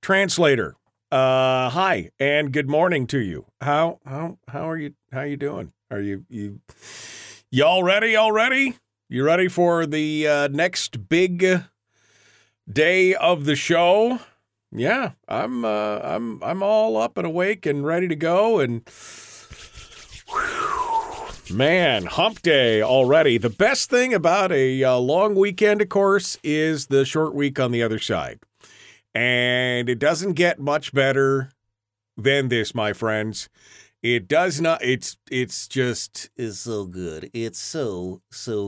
translator. Hi, and good morning to you. How are you doing? Are you all ready? You ready for the next big day of the show? Yeah, I'm all up and awake and ready to go. And whew, man, hump day already. The best thing about a long weekend, of course, is the short week on the other side. And it doesn't get much better than this, my friends. It does not. It's so good. It's so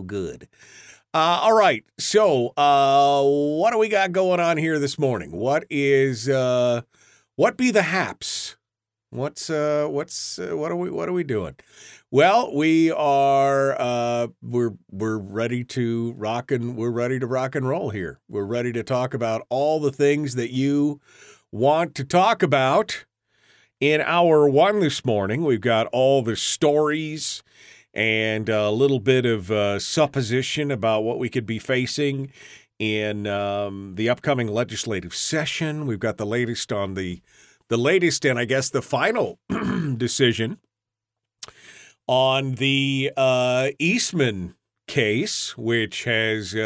good. All right, so what do we got going on here this morning? What is what be the haps? What are we doing? Well, we are we're ready to rock and roll here. We're ready to talk about all the things that you want to talk about in hour one this morning. We've got all the stories and a little bit of supposition about what we could be facing in the upcoming legislative session. We've got the latest on the latest and I guess the final decision on the Eastman case, which has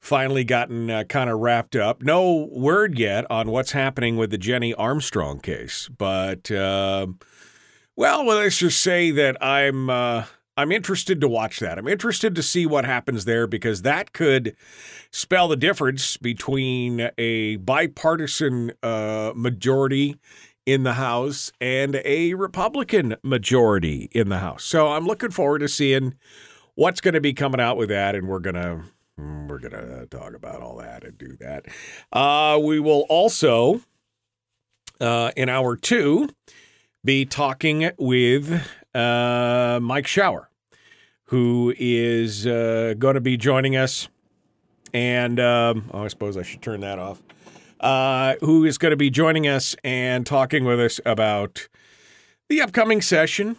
finally gotten kind of wrapped up. No word yet on what's happening with the Jenny Armstrong case, but well, let's just say that I'm interested to watch that. I'm interested to see what happens there, because that could spell the difference between a bipartisan majority in the House and a Republican majority in the House. So I'm looking forward to seeing what's going to be coming out with that, and we're gonna talk about all that and do that. We will also in hour two be talking with Mike Shower, who is going to be joining us, and I suppose I should turn that off, who is going to be joining us and talking with us about the upcoming session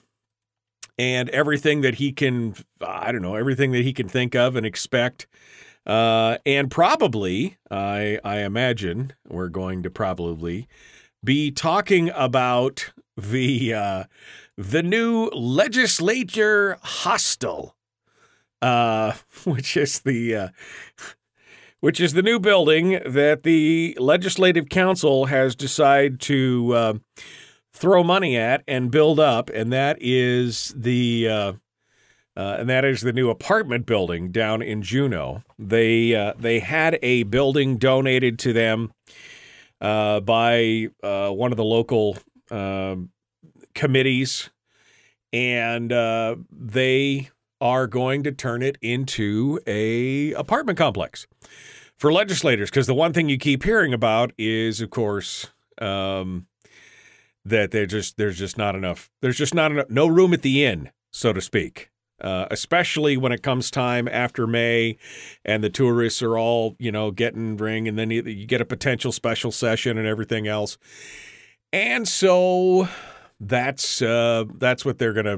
and everything that he can, I don't know, everything that he can think of and expect. And probably, I imagine, we're going to probably be talking about the new legislature hostel, which is the new building that the Legislative Council has decided to throw money at and build up, and that is the new apartment building down in Juneau. They had a building donated to them by one of the local committees, and they are going to turn it into a apartment complex for legislators. Because the one thing you keep hearing about is, of course, that there's just not enough, no room at the inn, so to speak. Especially when it comes time after May and the tourists are all, getting ring, and then you get a potential special session and everything else. And so that's what they're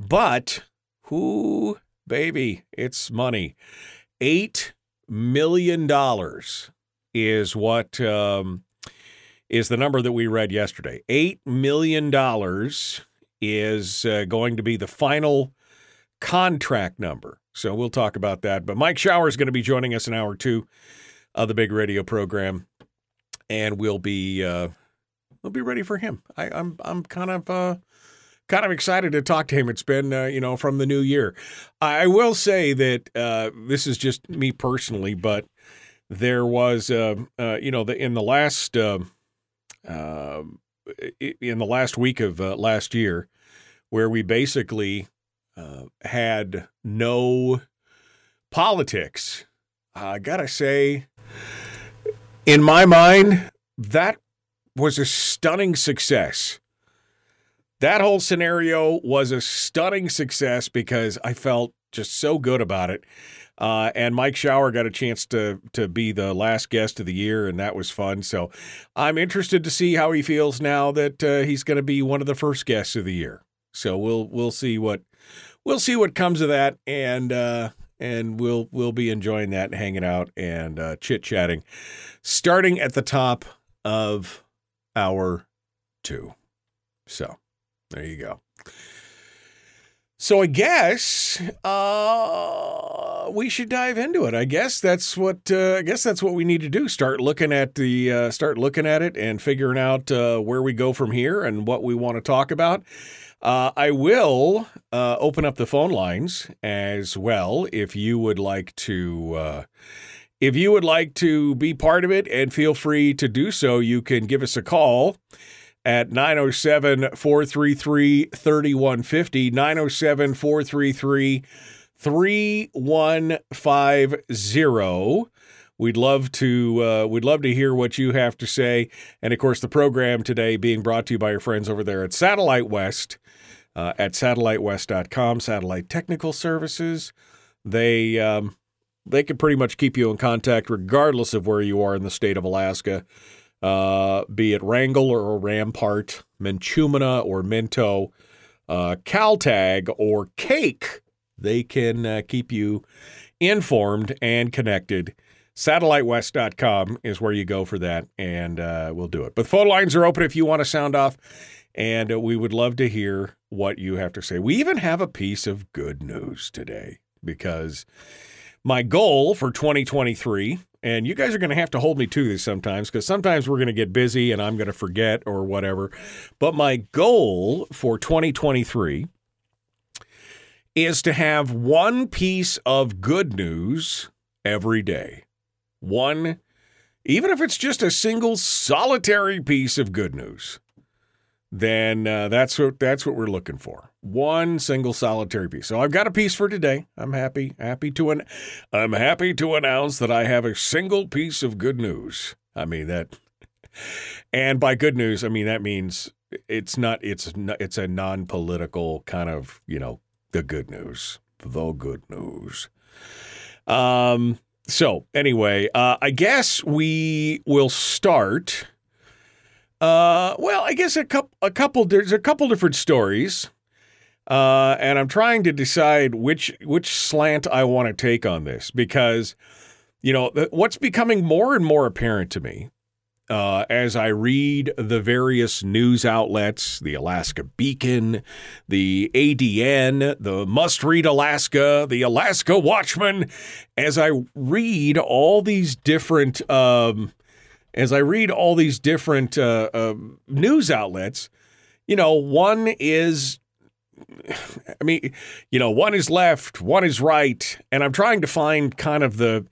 but who, baby, it's money. $8 million is what is the number that we read yesterday. $8 million is going to be the final contract number. So we'll talk about that. But Mike Shower is going to be joining us in hour two of the big radio program, and we'll be ready for him. I'm kind of kind of excited to talk to him. It's been, from the new year. I will say that this is just me personally, but there was, in the last week of last year, where we basically had no politics. I gotta say, in my mind, that was a stunning success. That whole scenario was a stunning success because I felt just so good about it. And Mike Shower got a chance to be the last guest of the year, and that was fun. So I'm interested to see how he feels now that he's going to be one of the first guests of the year. So we'll see what comes of that, and we'll be enjoying that, and hanging out and chit-chatting, starting at the top of hour two. So there you go. So I guess we should dive into it. I guess that's what we need to do. Start looking at it and figuring out where we go from here and what we want to talk about. I will open up the phone lines as well if you would like to. If you would like to be part of it, and feel free to do so, you can give us a call at 907-433-3150, 907-433-3150. We'd love to hear what you have to say. And of course, the program today being brought to you by your friends over there at Satellite West, at satellitewest.com, Satellite Technical Services. They can pretty much keep you in contact regardless of where you are in the state of Alaska. Be it Wrangell or Rampart, Minchumina or Minto, Caltag or Cake, they can keep you informed and connected. SatelliteWest.com is where you go for that, and we'll do it. But phone lines are open if you want to sound off, and we would love to hear what you have to say. We even have a piece of good news today, because my goal for 2023, and you guys are going to have to hold me to this sometimes, because sometimes we're going to get busy and I'm going to forget or whatever. But my goal for 2023 is to have one piece of good news every day. One, even if it's just a single solitary piece of good news, then that's what we're looking for. One single solitary piece. So I've got a piece for today. I'm happy to announce that I have a single piece of good news. I mean that, and by good news, I mean that means it's a non-political kind of, the good news, the good news. So anyway, I guess we will start. I guess there's a couple different stories. And I'm trying to decide which slant I want to take on this, because, what's becoming more and more apparent to me as I read the various news outlets, the Alaska Beacon, the ADN, the Must Read Alaska, the Alaska Watchman, as I read all these different news outlets, one is left, one is right, and I'm trying to find kind of the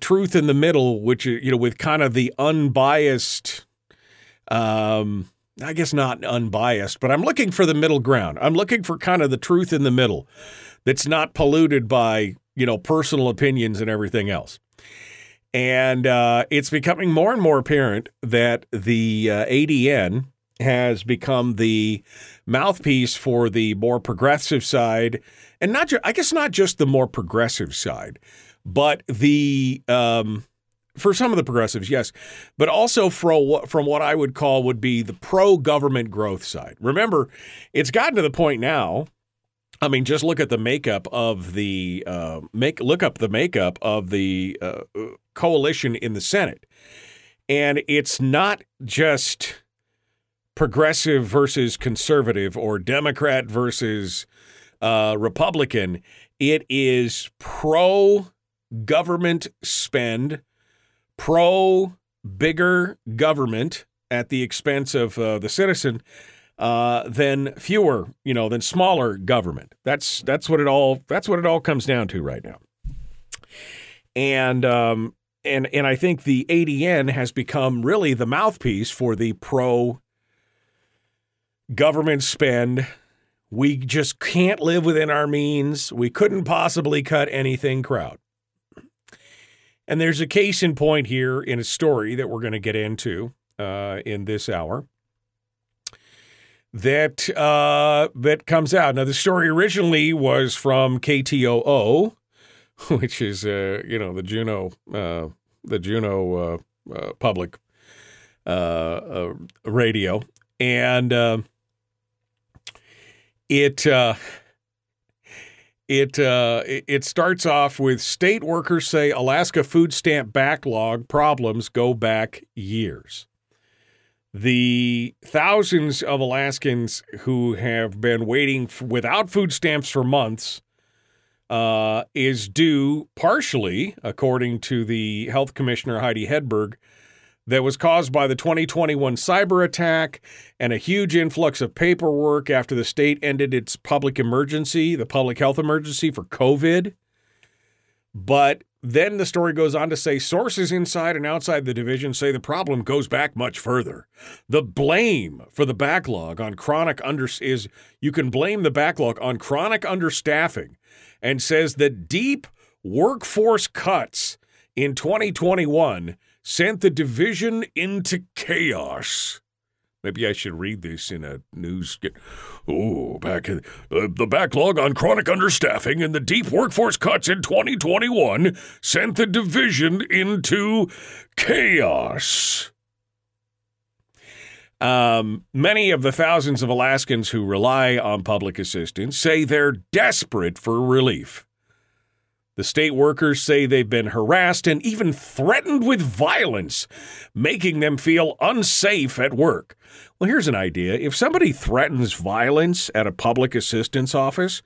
truth in the middle, which, with kind of the unbiased, I guess not unbiased, but I'm looking for the middle ground. I'm looking for kind of the truth in the middle that's not polluted by, personal opinions and everything else. And it's becoming more and more apparent that the ADN has become the mouthpiece for the more progressive side, and not just the more progressive side, but the for some of the progressives, yes, but also from what I would call would be the pro-government growth side. Remember, it's gotten to the point now. I mean, just look at the makeup of the coalition in the Senate, and it's not just progressive versus conservative or Democrat versus Republican. It is pro-government spend, pro-bigger government at the expense of the citizen. than fewer, you know, than smaller government. That's what it all comes down to right now. And I think the ADN has become really the mouthpiece for the pro-government spend. We just can't live within our means. We couldn't possibly cut anything crowd. And there's a case in point here in a story that we're going to get into in this hour that comes out. Now, the story originally was from KTOO, which is the Juneau public radio, and it starts off with state workers say Alaska food stamp backlog problems go back years. The thousands of Alaskans who have been waiting without food stamps for months is due partially, according to the health commissioner Heidi Hedberg, that was caused by the 2021 cyber attack and a huge influx of paperwork after the state ended its public emergency, the public health emergency for COVID. But then the story goes on to say sources inside and outside the division say the problem goes back much further. You can blame the backlog on chronic understaffing, and says that deep workforce cuts in 2021 sent the division into chaos. Maybe I should read this in a news. The backlog on chronic understaffing and the deep workforce cuts in 2021 sent the division into chaos. Many of the thousands of Alaskans who rely on public assistance say they're desperate for relief. The state workers say they've been harassed and even threatened with violence, making them feel unsafe at work. Well, here's an idea. If somebody threatens violence at a public assistance office,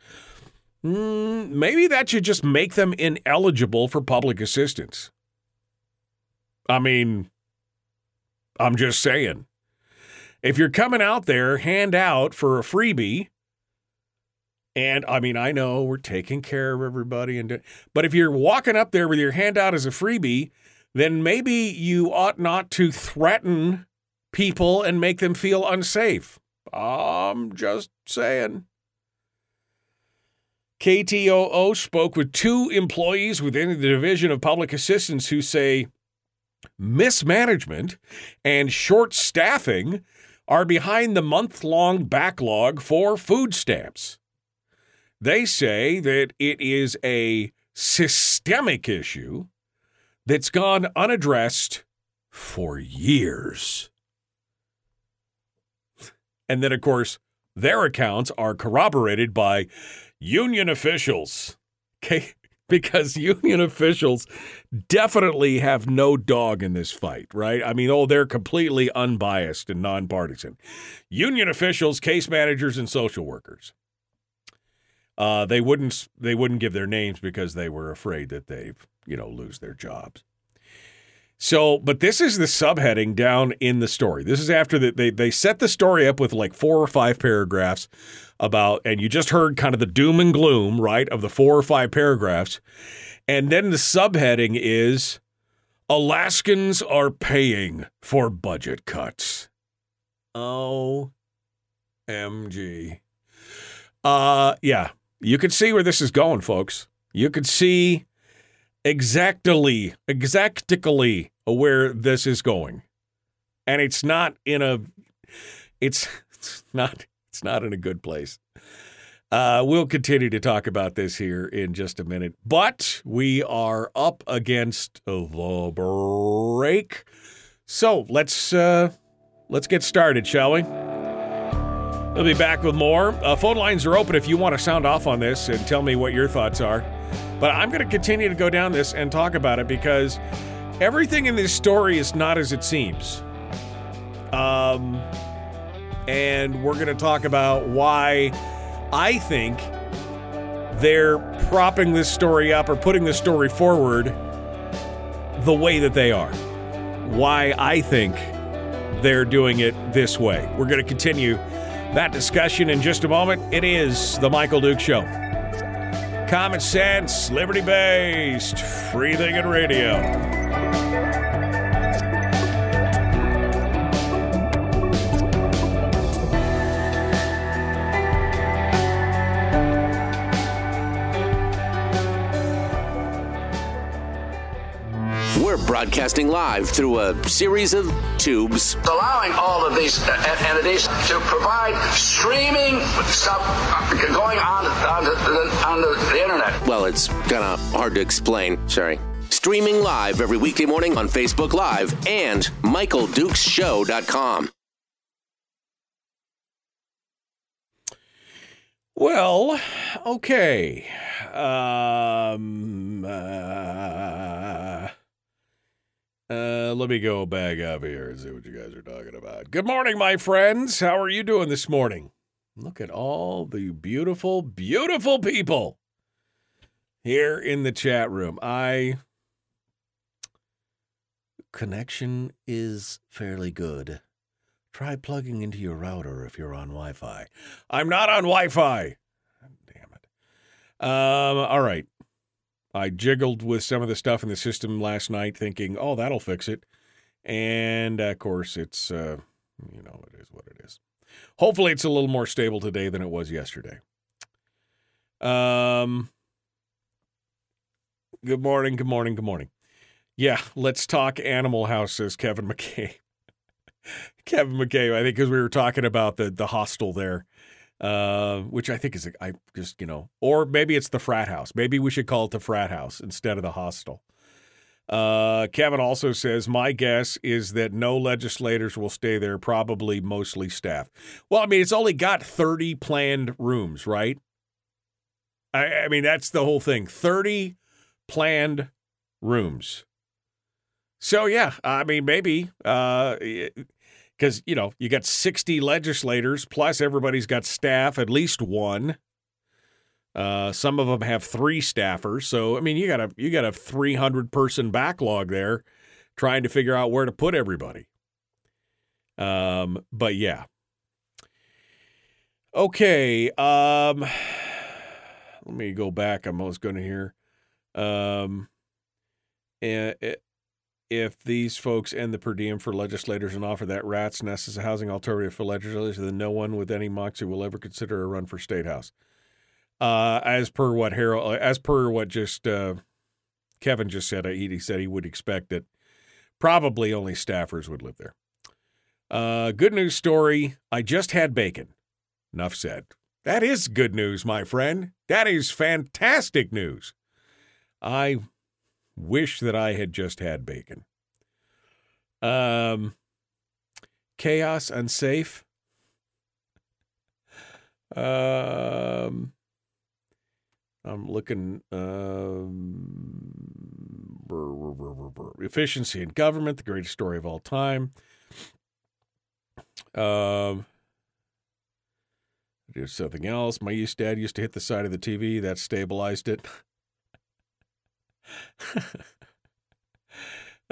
maybe that should just make them ineligible for public assistance. I mean, I'm just saying. If you're coming out there, hand out for a freebie. And, I mean, I know we're taking care of everybody. But if you're walking up there with your handout as a freebie, then maybe you ought not to threaten people and make them feel unsafe. I'm just saying. KTOO spoke with two employees within the Division of Public Assistance who say mismanagement and short staffing are behind the month-long backlog for food stamps. They say that it is a systemic issue that's gone unaddressed for years. And then, of course, their accounts are corroborated by union officials, okay? Because union officials definitely have no dog in this fight, right? I mean, they're completely unbiased and nonpartisan. Union officials, case managers, and social workers. They wouldn't give their names because they were afraid that they'd lose their jobs. So, but this is the subheading down in the story. This is after they set the story up with like 4 or 5 paragraphs about, and you just heard kind of the doom and gloom, right, of the 4 or 5 paragraphs. And then the subheading is Alaskans are paying for budget cuts. OMG. Yeah. You can see where this is going, folks. You can see exactly where this is going. And it's not in a good place. We'll continue to talk about this here in just a minute, but we are up against the break. So let's get started, shall we? We'll be back with more. Phone lines are open if you want to sound off on this and tell me what your thoughts are. But I'm going to continue to go down this and talk about it because everything in this story is not as it seems. And we're going to talk about why I think they're propping this story up or putting this story forward the way that they are. Why I think they're doing it this way. We're going to continue That discussion in just a moment. It is The Michael Dukes Show. Common sense, liberty-based, free thinking radio. Broadcasting live through a series of tubes, allowing all of these entities to provide streaming stuff going on the internet. Well, it's kind of hard to explain. Sorry. Streaming live every weekday morning on Facebook Live and MichaelDukesShow.com. Well, okay. Let me go back up here and see what you guys are talking about. Good morning, my friends. How are you doing this morning? Look at all the beautiful, beautiful people here in the chat room. Connection is fairly good. Try plugging into your router if you're on Wi-Fi. I'm not on Wi-Fi. Damn it. All right. I jiggled with some of the stuff in the system last night thinking, oh, that'll fix it. And, of course, it's, you know, it is what it is. Hopefully it's a little more stable today than it was yesterday. Good morning, good morning, good morning. Yeah, let's talk Animal House, says Kevin McCabe. Kevin McCabe, I think, because we were talking about the hostel there. Which I think is, or maybe it's the frat house. Maybe we should call it the frat house instead of the hostel. Kevin also says, my guess is that no legislators will stay there, probably mostly staff. Well, I mean, it's only got 30 planned rooms, right? I mean, that's the whole thing. 30 planned rooms. So, yeah, I mean, maybe, because, you know, you got 60 legislators, plus everybody's got staff, at least one. Some of them have three staffers. So, I mean, you got a 300-person backlog there trying to figure out where to put everybody. But, yeah. Okay. Let me go back. I'm almost going to hear. If these folks end the per diem for legislators and offer that rat's nest as a housing alternative for legislators, then no one with any moxie will ever consider a run for state house. As per what Kevin just said, he said he would expect that probably only staffers would live there. Good news story. I just had bacon. Enough said. That is good news, my friend. That is fantastic news. I wish that I had just had bacon. Chaos unsafe. I'm looking. Efficiency in government, the greatest story of all time. There's something else. My dad used to hit the side of the TV. That stabilized it.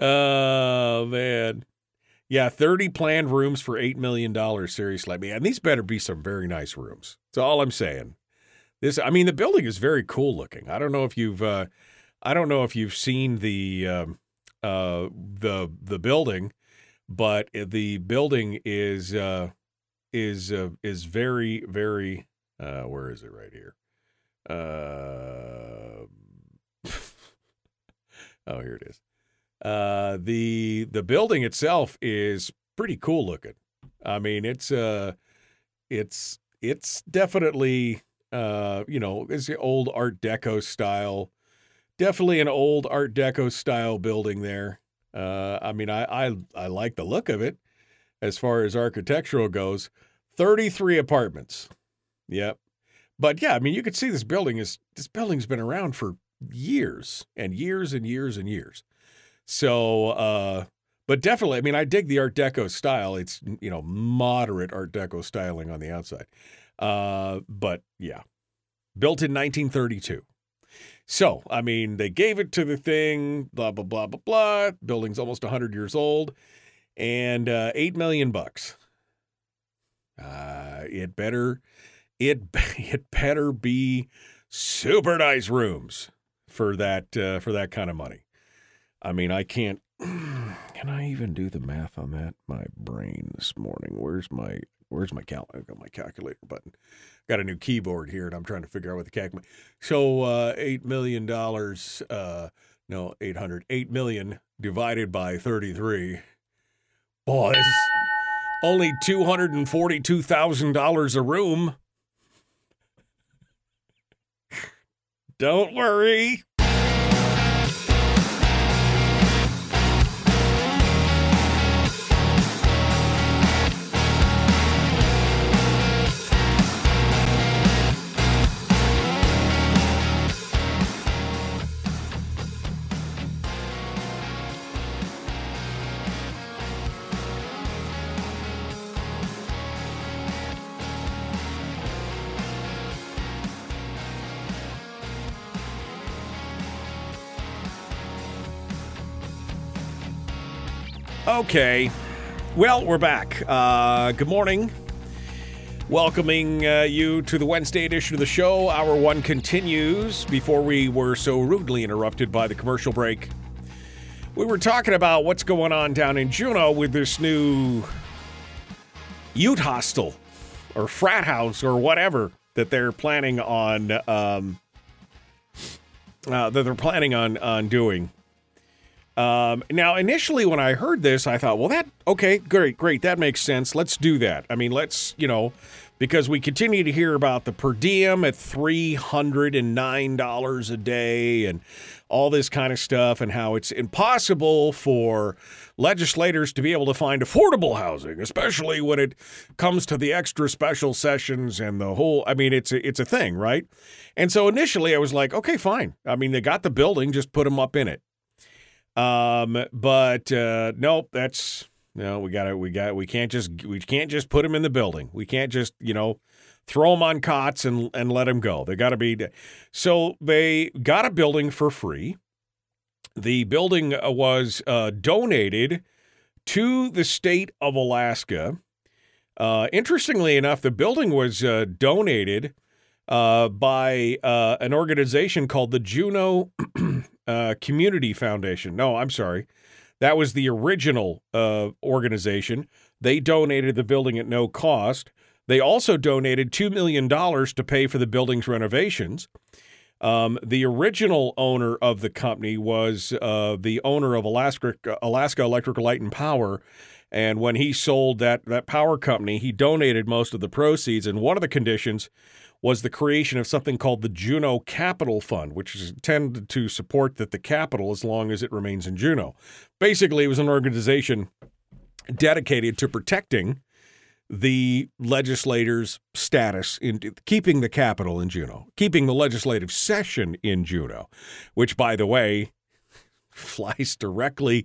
Oh, man. Yeah, 30 planned rooms for $8 million, seriously. Man, these better be some very nice rooms. That's all I'm saying. The building is very cool looking. I don't know if you've seen the building, but the building is very, very where is it right here? Oh, here it is. The building itself is pretty cool looking. I mean, it's definitely it's the old Art Deco style, definitely an old Art Deco style building there. I mean, I like the look of it as far as architectural goes. 33 apartments. Yep. But yeah, I mean, you could see this building's been around for years and years and years and years. So, but definitely, I mean, I dig the Art Deco style. It's, moderate Art Deco styling on the outside. But yeah, built in 1932. So, I mean, they gave it to the thing, blah, blah, blah, blah, blah. Building's almost 100 years old and $8 million bucks. It better be super nice rooms for that kind of money. I mean, I can't. Can I even do the math on that? My brain this morning. Where's my calculator? I've got my calculator button. I've got a new keyboard here, and I'm trying to figure out what the calculator. So $8 million. No, 800. 8 million divided by 33. Boy, this is only $242,000 a room. Don't worry. Okay. Well, we're back. Good morning. Welcoming you to the Wednesday edition of the show. Hour one continues. Before we were so rudely interrupted by the commercial break, we were talking about what's going on down in Juneau with this new youth hostel or frat house or whatever that they're planning on doing. Now, initially, when I heard this, I thought, well, okay, great. That makes sense. Let's do that. I mean, because we continue to hear about the per diem at $309 a day and all this kind of stuff, and how it's impossible for legislators to be able to find affordable housing, especially when it comes to the extra special sessions and the whole. I mean, it's a thing, right? And so initially I was like, okay, fine. I mean, they got the building, just put them up in it. Nope, we can't just put them in the building. We can't just, throw them on cots and let them go. They got to be, so they got a building for free. The building was, donated to the state of Alaska. Interestingly enough, the building was, donated, by, an organization called the Juneau Community Foundation. No, I'm sorry. That was the original organization. They donated the building at no cost. They also donated $2 million to pay for the building's renovations. The original owner of the company was the owner of Alaska Electric Light and Power. And when he sold that power company, he donated most of the proceeds. And one of the conditions was the creation of something called the Juneau Capital Fund, which is intended to support the capital as long as it remains in Juneau. Basically, it was an organization dedicated to protecting the legislators' status in keeping the capital in Juneau, keeping the legislative session in Juneau, which, by the way, flies directly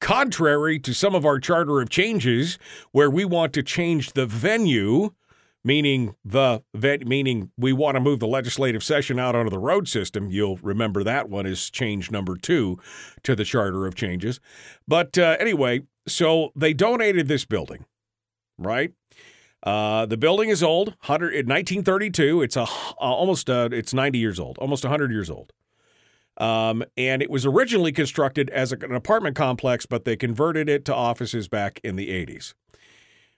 contrary to some of our charter of changes where we want to change the venue. Meaning we want to move the legislative session out onto the road system. You'll remember that one is change number 2 to the Charter of Changes. But anyway, so they donated this building, right? The building is old, 1932. It's it's 90 years old, almost 100 years old. And it was originally constructed as an apartment complex, but they converted it to offices back in the 80s.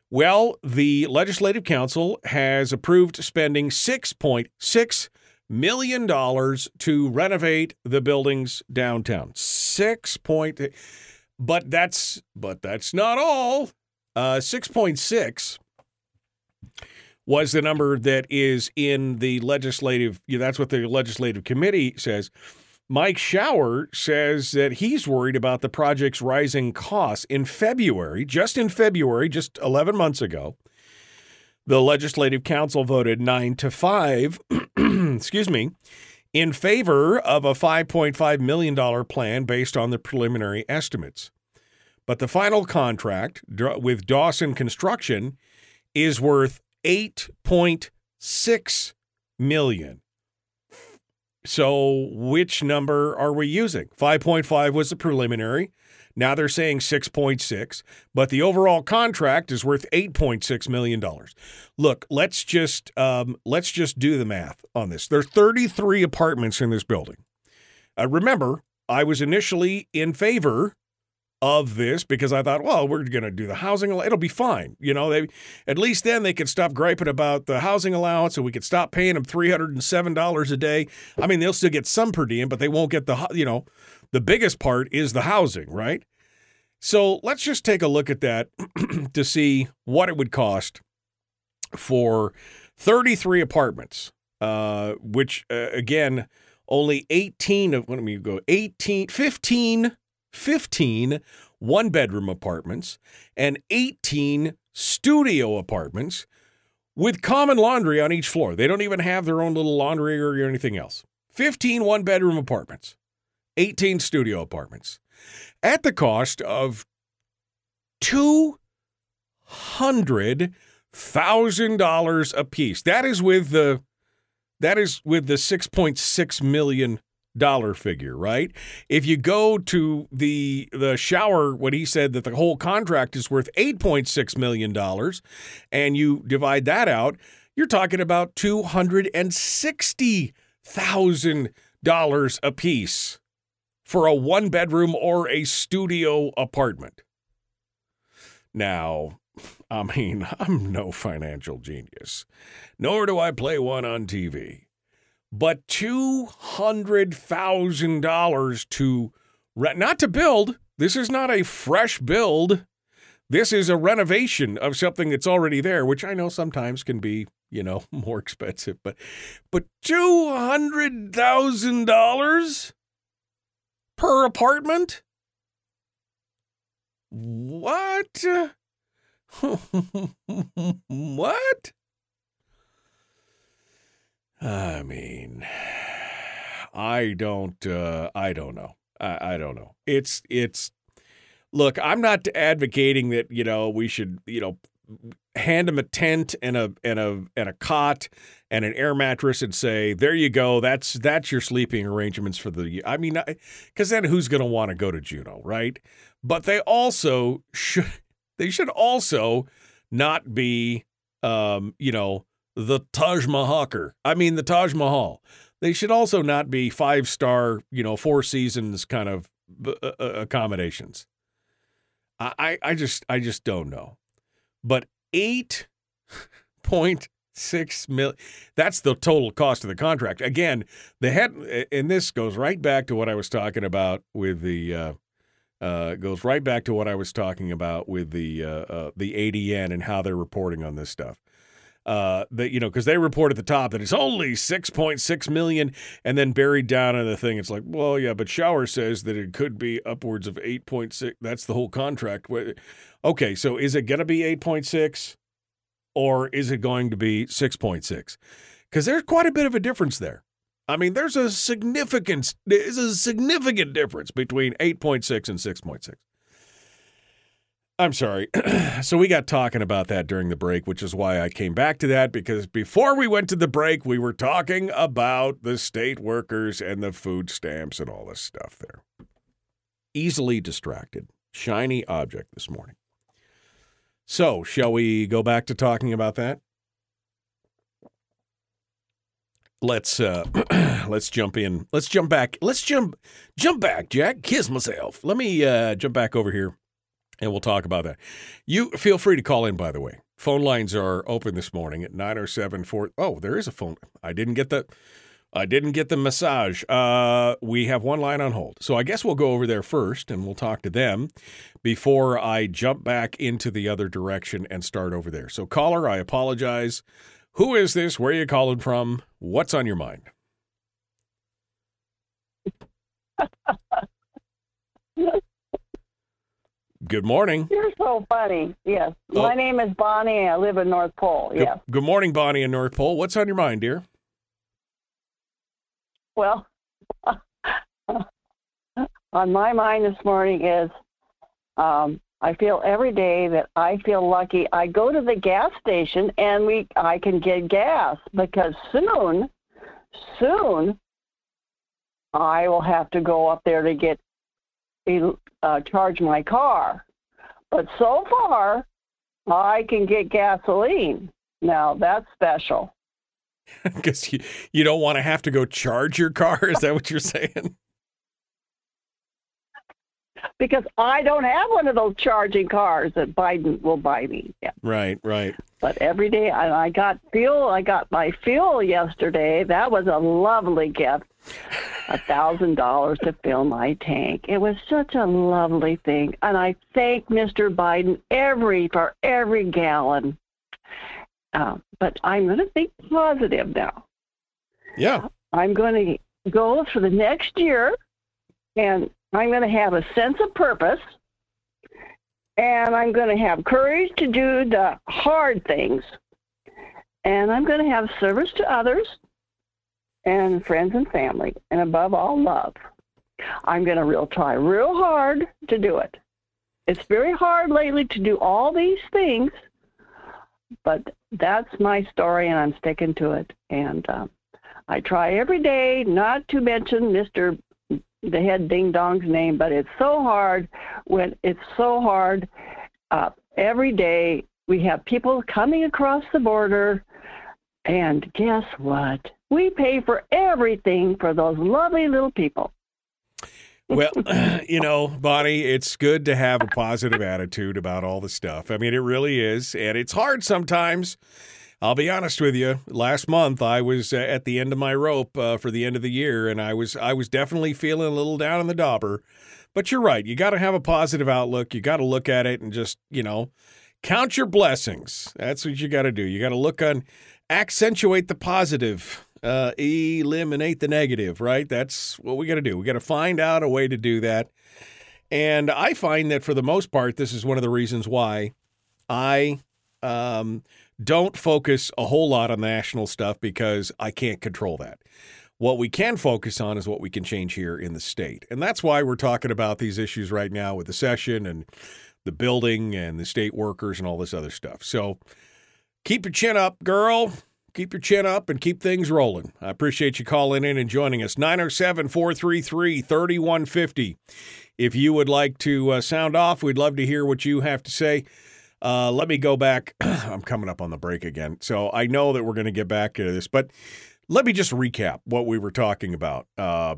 Well, the Legislative Council has approved spending $6.6 million to renovate the building's downtown. But that's not all. 6.6 was the number that is in the legislative. That's what the legislative committee says. Mike Shower says that he's worried about the project's rising costs. In February, just 11 months ago, the Legislative Council voted 9-5, in favor of a $5.5 million plan based on the preliminary estimates. But the final contract with Dawson Construction is worth $8.6 million. So which number are we using? 5.5 was the preliminary. Now they're saying 6.6, but the overall contract is worth $8.6 million. Look, let's just do the math on this. There are 33 apartments in this building. Remember, I was initially in favor of this because I thought, well, we're going to do the housing. It'll be fine. You know, at least then they could stop griping about the housing allowance and we could stop paying them $307 a day. I mean, they'll still get some per diem, but they won't get the, you know, the biggest part is the housing, right? So let's just take a look at that to see what it would cost for 33 apartments, which again, only 15 one-bedroom apartments and 18 studio apartments with common laundry on each floor. They don't even have their own little laundry or anything else. 15 one-bedroom apartments, 18 studio apartments, at the cost of $200,000 a piece. That is with the $6.6 million figure, right? If you go to the Shower, what he said, that the whole contract is worth $8.6 million, and you divide that out, you're talking about $260,000 a piece for a one-bedroom or a studio apartment. Now, I mean, I'm no financial genius, nor do I play one on TV. But $200,000 to rent, not to build. This is not a fresh build. This is a renovation of something that's already there, which I know sometimes can be, you know, more expensive. But $200,000 per apartment? What? What? I mean, I don't know. I don't know. It's look, I'm not advocating that, you know, we should, you know, hand them a tent and a cot and an air mattress and say, there you go. That's your sleeping arrangements for the, I mean, because then who's going to want to go to Juneau, right? But they also should, also not be, you know, the Taj Mahal. I mean, the Taj Mahal. They should also not be 5-star, you know, 4 Seasons kind of accommodations. I just don't know. But $8.6 million. That's the total cost of the contract. Again, the head, and this goes right back to what I was talking about with the. Goes right back to what I was talking about with the ADN and how they're reporting on this stuff. That, you know, because they report at the top that it's only $6.6 million and then buried down in the thing. It's like, well, yeah, but Shower says that it could be upwards of 8.6. That's the whole contract. Okay, so is it going to be 8.6 or is it going to be 6.6? Because there's quite a bit of a difference there. I mean, there's a significant difference between 8.6 and 6.6. I'm sorry. So we got talking about that during the break, which is why I came back to that, because before we went to the break, we were talking about the state workers and the food stamps and all this stuff there. Easily distracted. Shiny object this morning. So shall we go back to talking about that? Let's jump in. Let's jump back. Let's jump back, Jack. Kiss myself. Let me jump back over here. And we'll talk about that. You feel free to call in, by the way. Phone lines are open this morning at 907-4. Oh, there is a phone. I didn't get the massage. We have one line on hold. So I guess we'll go over there first and we'll talk to them before I jump back into the other direction and start over there. So caller, I apologize. Who is this? Where are you calling from? What's on your mind? Good morning. You're so funny. Yes. Oh. My name is Bonnie, and I live in North Pole. Yes. Good morning, Bonnie in North Pole. What's on your mind, dear? Well, on my mind this morning is I feel every day that I feel lucky. I go to the gas station, and I can get gas because soon, I will have to go up there to get charge my car. But so far, I can get gasoline. Now, that's special. Because you don't want to have to go charge your car? Is that what you're saying? Because I don't have one of those charging cars that Biden will buy me. Yeah. Right, right. But every day, and I got fuel. I got my fuel yesterday. That was a lovely gift, $1,000 to fill my tank. It was such a lovely thing. And I thank Mr. Biden for every gallon. But I'm going to think positive now. Yeah. I'm going to go for the next year, and I'm going to have a sense of purpose, and I'm going to have courage to do the hard things, and I'm going to have service to others and friends and family, and above all, love. I'm going to try real hard to do it. It's very hard lately to do all these things, but that's my story, and I'm sticking to it. And I try every day not to mention Mr. the head ding-dong's name, but it's so hard. Every day we have people coming across the border, and guess what? We pay for everything for those lovely little people. Well, you know, Bonnie, it's good to have a positive attitude about all the stuff. I mean, it really is, and it's hard sometimes. I'll be honest with you. Last month, I was at the end of my rope for the end of the year, and I was definitely feeling a little down in the dauber. But you're right. You got to have a positive outlook. You got to look at it and just, you know, count your blessings. That's what you got to do. You got to accentuate the positive. Eliminate the negative, right? That's what we got to do. We got to find out a way to do that. And I find that for the most part, this is one of the reasons why I don't focus a whole lot on the national stuff, because I can't control that. What we can focus on is what we can change here in the state. And that's why we're talking about these issues right now with the session and the building and the state workers and all this other stuff. So keep your chin up, girl. Keep your chin up and keep things rolling. I appreciate you calling in and joining us. 907-433-3150. If you would like to sound off, we'd love to hear what you have to say. Let me go back. I'm coming up on the break again, so I know that we're going to get back to this, but let me just recap what we were talking about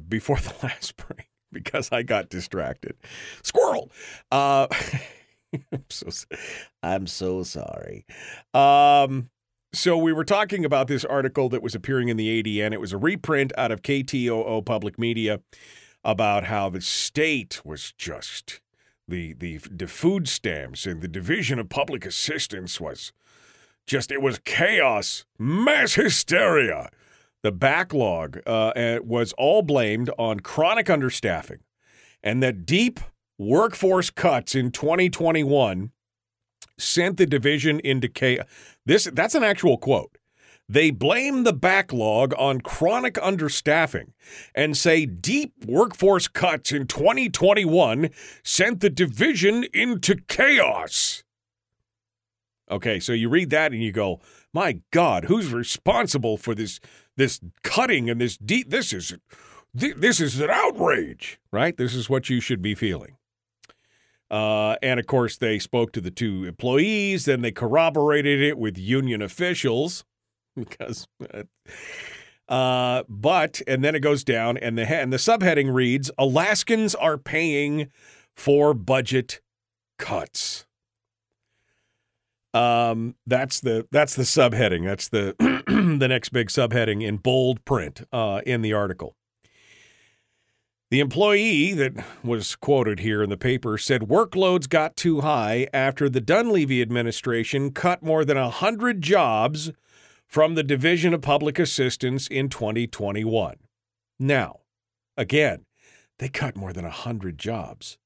before the last break, because I got distracted. Squirrel! I'm so sorry. So we were talking about this article that was appearing in the ADN. It was a reprint out of KTOO Public Media about how the state was just the food stamps and the division of public assistance was just, it was chaos, mass hysteria. The backlog was all blamed on chronic understaffing and that deep workforce cuts in 2021 sent the division into chaos. That's an actual quote. They blame the backlog on chronic understaffing and say deep workforce cuts in 2021 sent the division into chaos. Okay, so you read that and you go, my God, who's responsible for this cutting and this deep? This is an outrage, right? This is what you should be feeling. And, of course, they spoke to the two employees. Then they corroborated it with union officials because and then it goes down. And the subheading reads, Alaskans are paying for budget cuts. That's the subheading. That's the the next big subheading in bold print in the article. The employee that was quoted here in the paper said workloads got too high after the Dunleavy administration cut more than 100 jobs from the Division of Public Assistance in 2021. Now, again, they cut more than 100 jobs.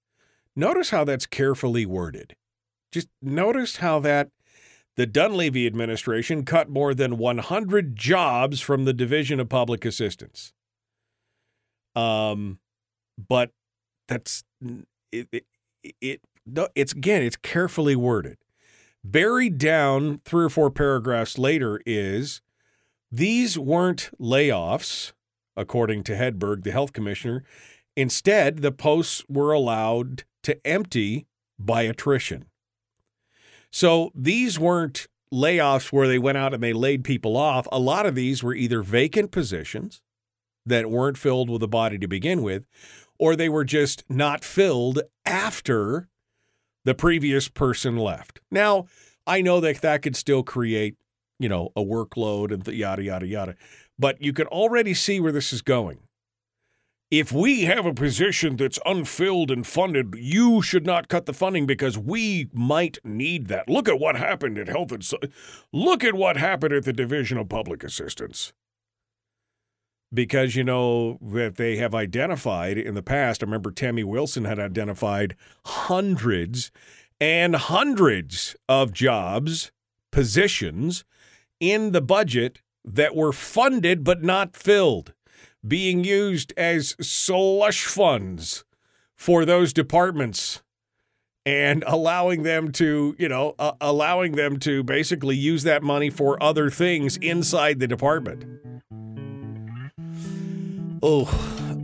Notice how that's carefully worded. Just notice how that the Dunleavy administration cut more than 100 jobs from the Division of Public Assistance. But that's it's carefully worded. Buried down 3 or 4 paragraphs later is these weren't layoffs, according to Hedberg, the health commissioner, Instead, the posts were allowed to empty by attrition. So these weren't layoffs where they went out and they laid people off. A lot of these were either vacant positions that weren't filled with a body to begin with, or they were just not filled after the previous person left. Now, I know that could still create, you know, a workload and yada, yada, yada, but you could already see where this is going. If we have a position that's unfilled and funded, you should not cut the funding because we might need that. Look at what happened at Health and look at what happened at the Division of Public Assistance. Because, you know, that they have identified in the past, I remember Tammy Wilson had identified hundreds and hundreds of jobs, positions in the budget that were funded but not filled, being used as slush funds for those departments and allowing them to, you know, allowing them to basically use that money for other things inside the department. I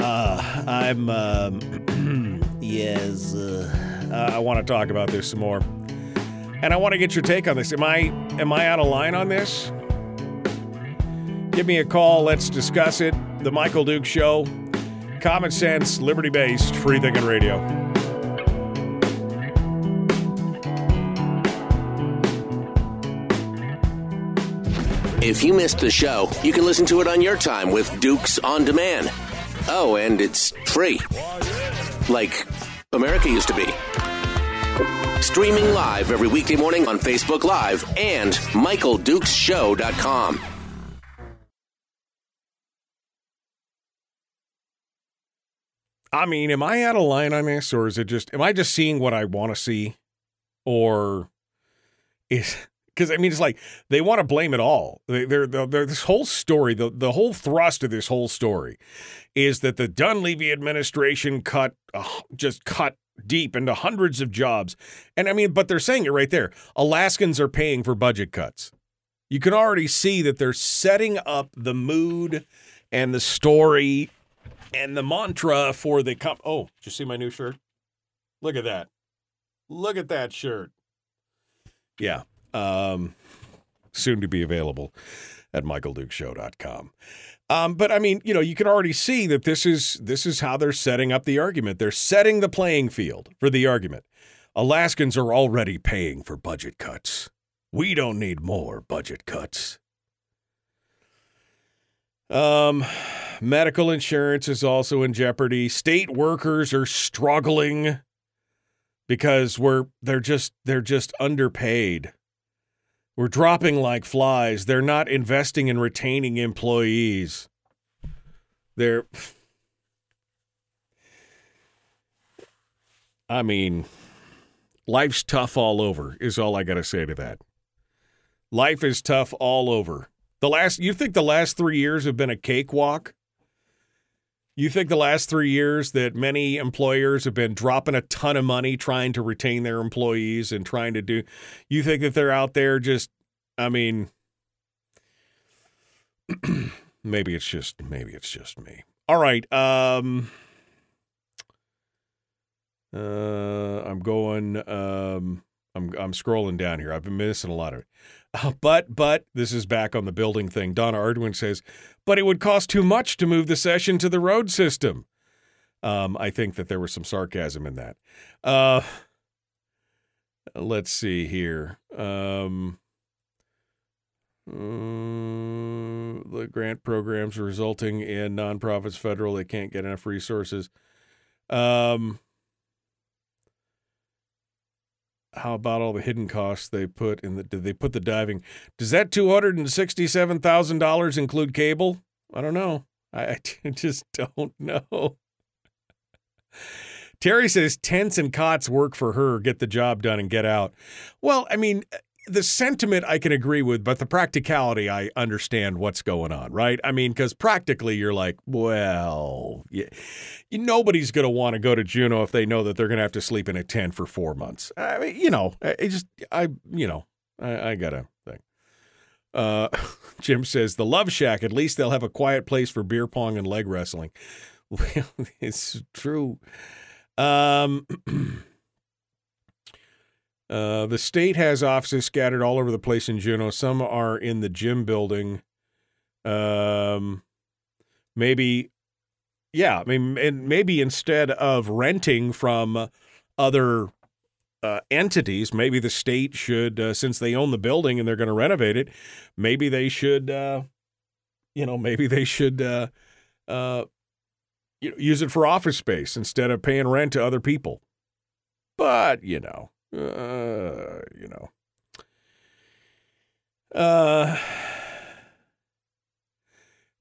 want to talk about this some more. And I want to get your take on this. Am I out of line on this? Give me a call. Let's discuss it. The Michael Dukes Show. Common sense, liberty-based, free-thinking radio. If you missed the show, you can listen to it on your time with Dukes On Demand. Oh, and it's free. Like America used to be. Streaming live every weekday morning on Facebook Live and MichaelDukesShow.com. I mean, am I out of line on this, or is it just, am I just seeing what I want to see? Or is, because I mean, it's like they want to blame it all. They're this whole story, the whole thrust of this whole story is that the Dunleavy administration cut deep into hundreds of jobs. And I mean, but they're saying it right there. Alaskans are paying for budget cuts. You can already see that they're setting up the mood and the story and the mantra for the comp. Oh, did you see my new shirt? Look at that. Look at that shirt. Yeah. Soon to be available at MichaelDukesShow.com. But I mean, you know, you can already see that this is how they're setting up the argument. They're setting the playing field for the argument. Alaskans are already paying for budget cuts. We don't need more budget cuts. Medical insurance is also in jeopardy. State workers are struggling because they're just underpaid. We're dropping like flies. They're not investing in retaining employees. I mean, life's tough all over is all I got to say to that. Life is tough all over. You think the last 3 years have been a cakewalk? You think the last 3 years that many employers have been dropping a ton of money trying to retain their employees and you think that they're out there just, I mean, maybe it's just me. All right. I'm scrolling down here. I've been missing a lot of it. But this is back on the building thing. Donna Arduin says, but it would cost too much to move the session to the road system. I think that there was some sarcasm in that. Let's see here. The grant programs are resulting in nonprofits federal. They can't get enough resources. How about all the hidden costs they put in did they put the diving? Does that $267,000 include cable? I don't know. I just don't know. Terry says tents and cots work for her. Get the job done and get out. Well, I mean, the sentiment I can agree with, but the practicality, I understand what's going on, right? I mean, because practically you're like, well, yeah, nobody's going to want to go to Juneau if they know that they're going to have to sleep in a tent for 4 months. I mean, you know, I got a thing. Jim says the Love Shack, at least they'll have a quiet place for beer pong and leg wrestling. Well, it's true. The state has offices scattered all over the place in Juneau. Some are in the gym building. Maybe instead of renting from other entities, maybe the state should, since they own the building and they're going to renovate it, maybe they should use it for office space instead of paying rent to other people. But,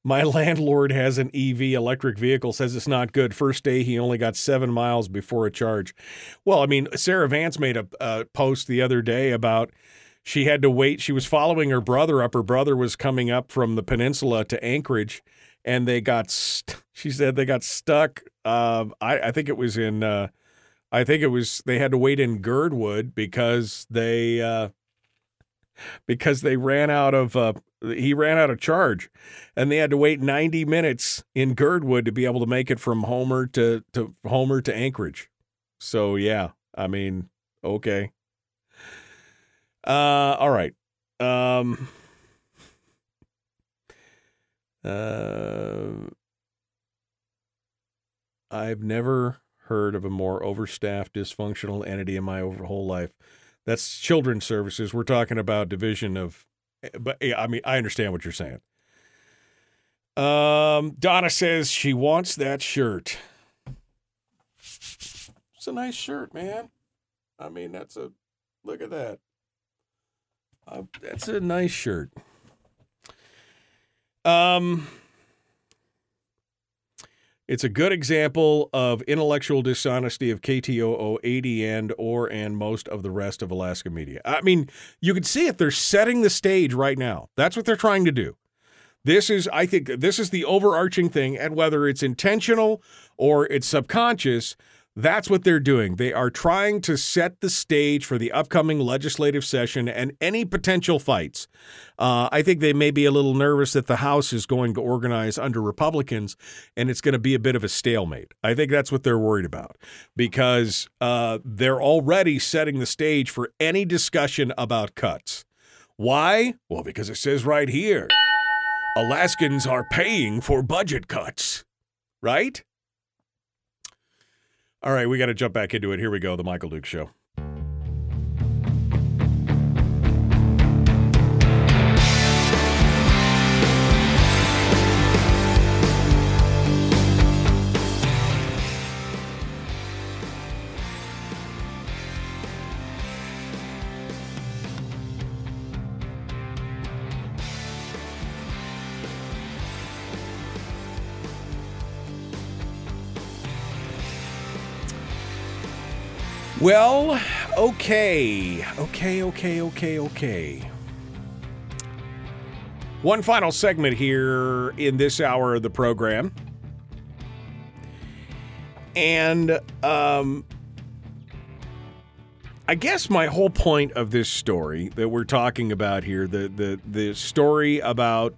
my landlord has an EV electric vehicle, says it's not good. First day, he only got 7 miles before a charge. Well, I mean, Sarah Vance made a post the other day about she had to wait. She was following her brother up. Her brother was coming up from the peninsula to Anchorage, and they got, she said they got stuck. They had to wait in Girdwood because he ran out of charge, and they had to wait 90 minutes in Girdwood to be able to make it from Homer to Anchorage. So, yeah, I mean, okay. All right. I've never heard of a more overstaffed, dysfunctional entity in my whole life. That's Children's Services. We're talking about division of, but I mean, I understand what you're saying. Donna says she wants that shirt. It's a nice shirt, man. I mean, look at that. That's a nice shirt. It's a good example of intellectual dishonesty of KTOO, ADN, and most of the rest of Alaska media. I mean, you can see it. They're setting the stage right now. That's what they're trying to do. I think this is the overarching thing, and whether it's intentional or it's subconscious, that's what they're doing. They are trying to set the stage for the upcoming legislative session and any potential fights. I think they may be a little nervous that the House is going to organize under Republicans, and it's going to be a bit of a stalemate. I think that's what they're worried about, because they're already setting the stage for any discussion about cuts. Why? Well, because it says right here, Alaskans are paying for budget cuts, right? All right, we got to jump back into it. Here we go, The Michael Dukes Show. Well, okay. One final segment here in this hour of the program. And I guess my whole point of this story that we're talking about here, the story about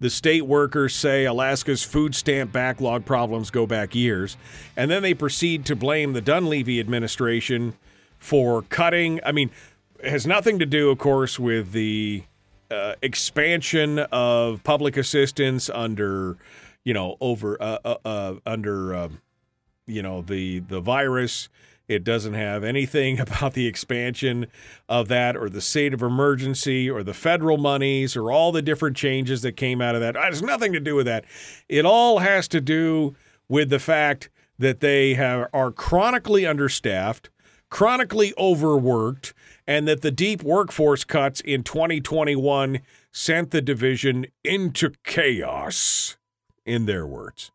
the state workers say Alaska's food stamp backlog problems go back years, and then they proceed to blame the Dunleavy administration for cutting. I mean, it has nothing to do, of course, with the expansion of public assistance under the virus. It doesn't have anything about the expansion of that or the state of emergency or the federal monies or all the different changes that came out of that. It has nothing to do with that. It all has to do with the fact that they are chronically understaffed, chronically overworked, and that the deep workforce cuts in 2021 sent the division into chaos, in their words.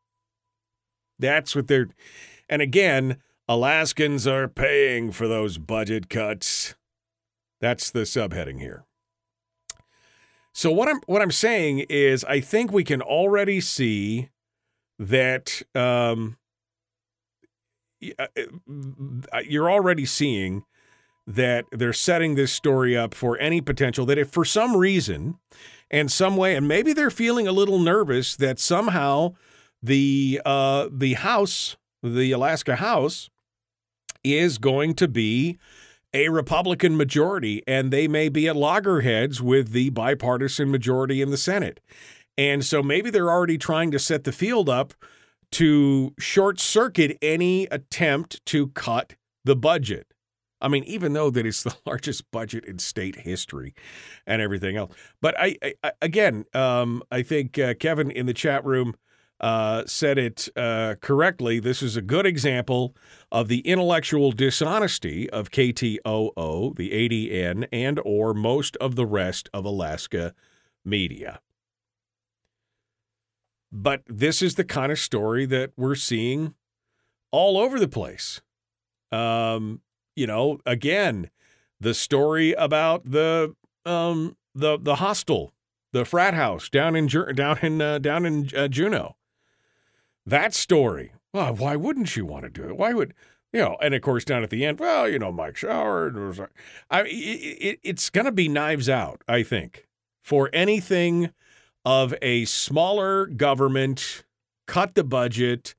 That's what they're... And again... Alaskans are paying for those budget cuts. That's the subheading here. So what I'm saying is I think we can already see that you're already seeing that they're setting this story up for any potential, that if for some reason and some way, and maybe they're feeling a little nervous that somehow the House, the Alaska House, is going to be a Republican majority, and they may be at loggerheads with the bipartisan majority in the Senate. And so maybe they're already trying to set the field up to short-circuit any attempt to cut the budget. I mean, even though that it's the largest budget in state history and everything else. But I think Kevin in the chat room said it correctly. This is a good example of the intellectual dishonesty of KTOO, the ADN, and or most of the rest of Alaska media. But this is the kind of story that we're seeing all over the place. You know, again, the story about the hostel, the frat house down in Juneau. That story. Well, why wouldn't you want to do it? Why would you know? And of course, down at the end, well, you know, Mike Shower. It's going to be knives out, I think, for anything of a smaller government, cut the budget,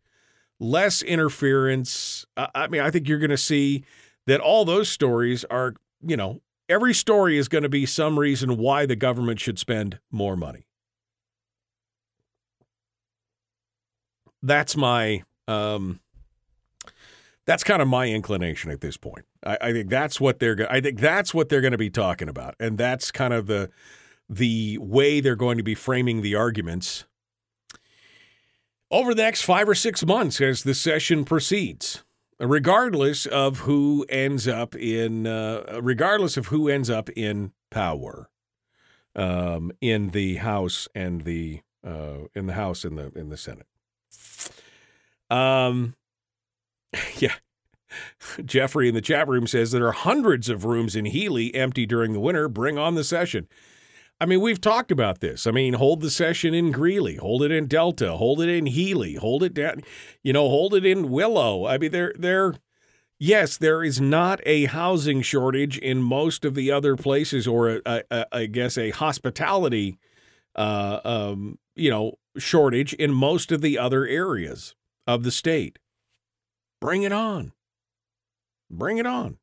less interference. I mean, I think you're going to see that all those stories are, you know, every story is going to be some reason why the government should spend more money. That's my, that's kind of my inclination at this point. I think that's what they're going. I think that's what they're going to be talking about, and that's kind of the way they're going to be framing the arguments over the next 5 or 6 months as the session proceeds, regardless of who ends up in power, in the House and the in the Senate. Yeah. Jeffrey in the chat room says there are hundreds of rooms in Healy empty during the winter. Bring on the session. I mean, we've talked about this. I mean, hold the session in Greeley, hold it in Delta, hold it in Healy, hold it down, you know, hold it in Willow. I mean, yes, there is not a housing shortage in most of the other places, or I guess a hospitality, you know, shortage in most of the other areas of the state. Bring it on. Bring it on.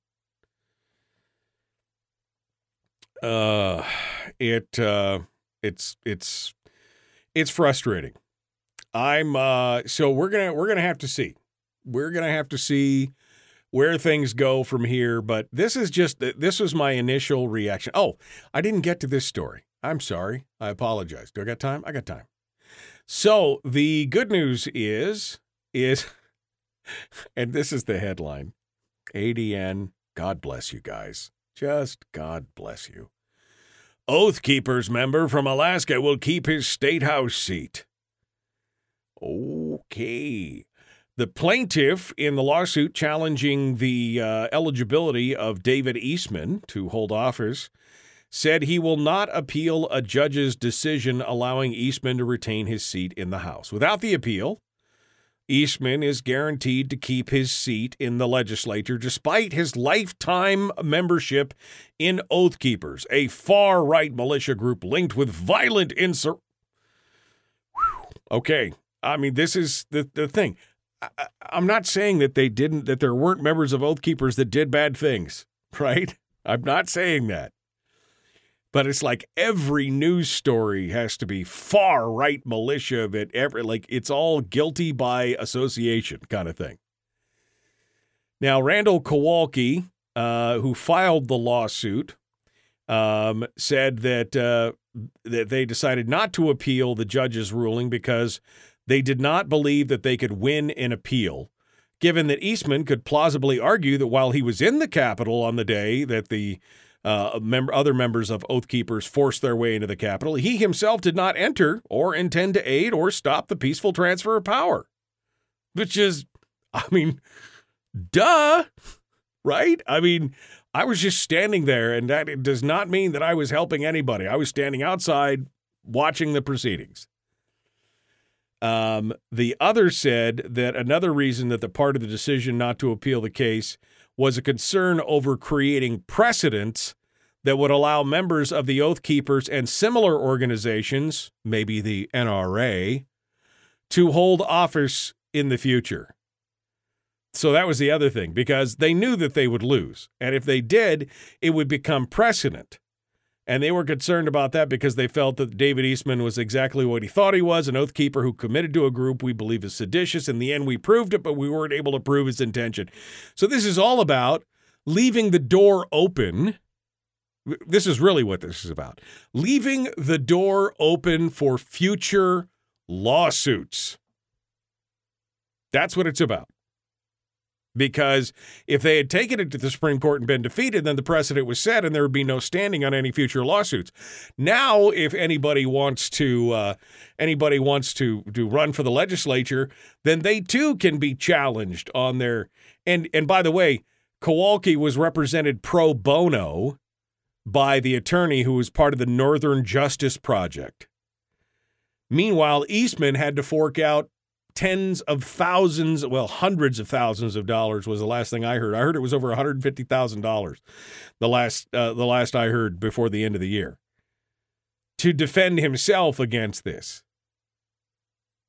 It's frustrating. So we're gonna have to see. We're gonna have to see where things go from here. But this was my initial reaction. Oh, I didn't get to this story. I'm sorry. I apologize. Do I got time? I got time. So the good news is, and this is the headline: ADN. God bless you guys. Just God bless you. Oath Keepers member from Alaska will keep his state house seat. Okay. The plaintiff in the lawsuit challenging the eligibility of David Eastman to hold office said he will not appeal a judge's decision allowing Eastman to retain his seat in the House. Without the appeal, Eastman is guaranteed to keep his seat in the legislature despite his lifetime membership in Oath Keepers, a far-right militia group linked with violent insurrection. Okay, I mean, this is the thing. I'm not saying that there weren't members of Oath Keepers that did bad things, right? I'm not saying that. But it's like every news story has to be far-right militia it's all guilty by association kind of thing. Now, Randall Kowalke, who filed the lawsuit, said that they decided not to appeal the judge's ruling because they did not believe that they could win an appeal, given that Eastman could plausibly argue that while he was in the Capitol on the day that the other members of Oath Keepers forced their way into the Capitol, he himself did not enter or intend to aid or stop the peaceful transfer of power. Which is, I mean, duh, right? I mean, I was just standing there, and that does not mean that I was helping anybody. I was standing outside watching the proceedings. The other said that another reason that the part of the decision not to appeal the case was a concern over creating precedents that would allow members of the Oath Keepers and similar organizations, maybe the NRA, to hold office in the future. So that was the other thing, because they knew that they would lose. And if they did, it would become precedent. And they were concerned about that because they felt that David Eastman was exactly what he thought he was, an oath keeper who committed to a group we believe is seditious. In the end, we proved it, but we weren't able to prove his intention. So this is all about leaving the door open. This is really what this is about. Leaving the door open for future lawsuits. That's what it's about. Because if they had taken it to the Supreme Court and been defeated, then the precedent was set and there would be no standing on any future lawsuits. Now, if anybody wants to run for the legislature, then they too can be challenged on their and by the way, Kowalke was represented pro bono by the attorney who was part of the Northern Justice Project. Meanwhile, Eastman had to fork out tens of thousands, well, hundreds of thousands of dollars was the last thing I heard. I heard it was over $150,000 the last I heard before the end of the year to defend himself against this.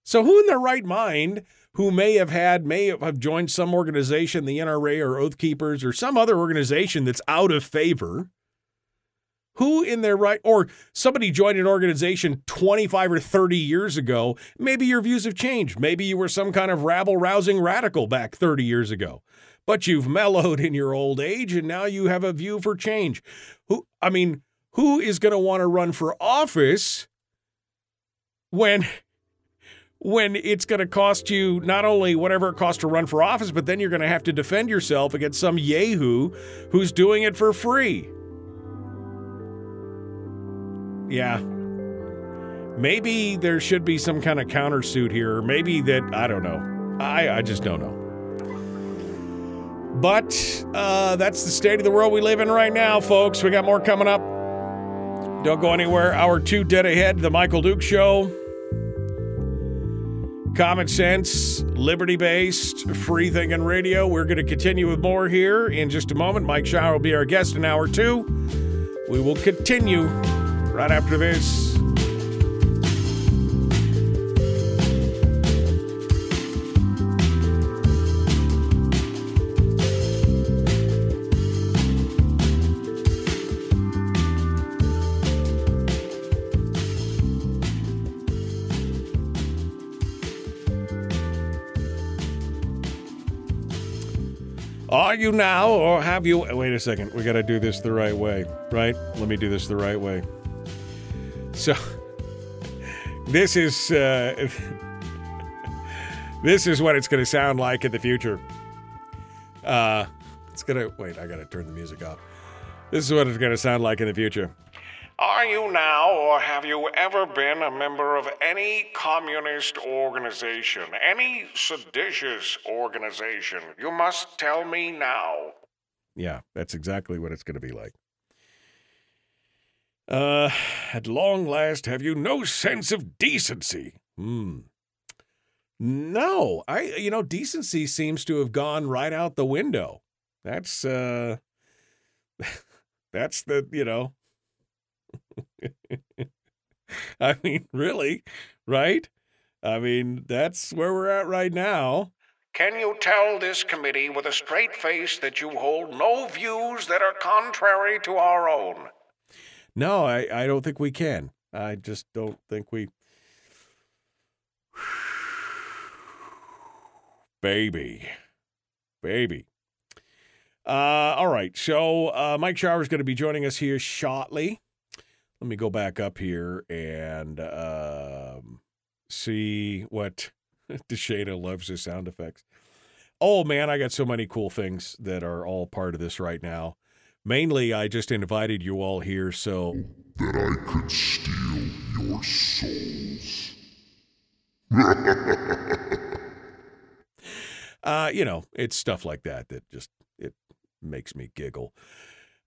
So who in their right mind who may have joined some organization, the NRA or Oath Keepers or some other organization that's out of favor, who in their right, or somebody joined an organization 25 or 30 years ago, maybe your views have changed. Maybe you were some kind of rabble-rousing radical back 30 years ago, but you've mellowed in your old age and now you have a view for change. Who is going to want to run for office when it's going to cost you not only whatever it costs to run for office, but then you're going to have to defend yourself against some yahoo who's doing it for free? Yeah, maybe there should be some kind of countersuit here. Or maybe that, I don't know. I just don't know. But that's the state of the world we live in right now, folks. We got more coming up. Don't go anywhere. Hour two dead ahead, The Michael Dukes Show. Common sense, liberty-based, free-thinking radio. We're going to continue with more here in just a moment. Mike Shower will be our guest in hour two. We will continue right after this. Are you now, or have you? Wait a second. We got to do this the right way, right? Let me do this the right way. So this is what it's going to sound like in the future. I got to turn the music off. This is what it's going to sound like in the future. Are you now, or have you ever been a member of any communist organization, any seditious organization? You must tell me now. Yeah, that's exactly what it's going to be like. At long last, have you no sense of decency? No, decency seems to have gone right out the window. That's the, I mean, really, right? I mean, that's where we're at right now. Can you tell this committee with a straight face that you hold no views that are contrary to our own? No, I don't think we can. I just don't think we... Baby. All right, so Mike Schauer is going to be joining us here shortly. Let me go back up here and see what DeShada loves his sound effects. Oh, man, I got so many cool things that are all part of this right now. Mainly, I just invited you all here so that I could steal your souls. It's stuff like that just, it makes me giggle.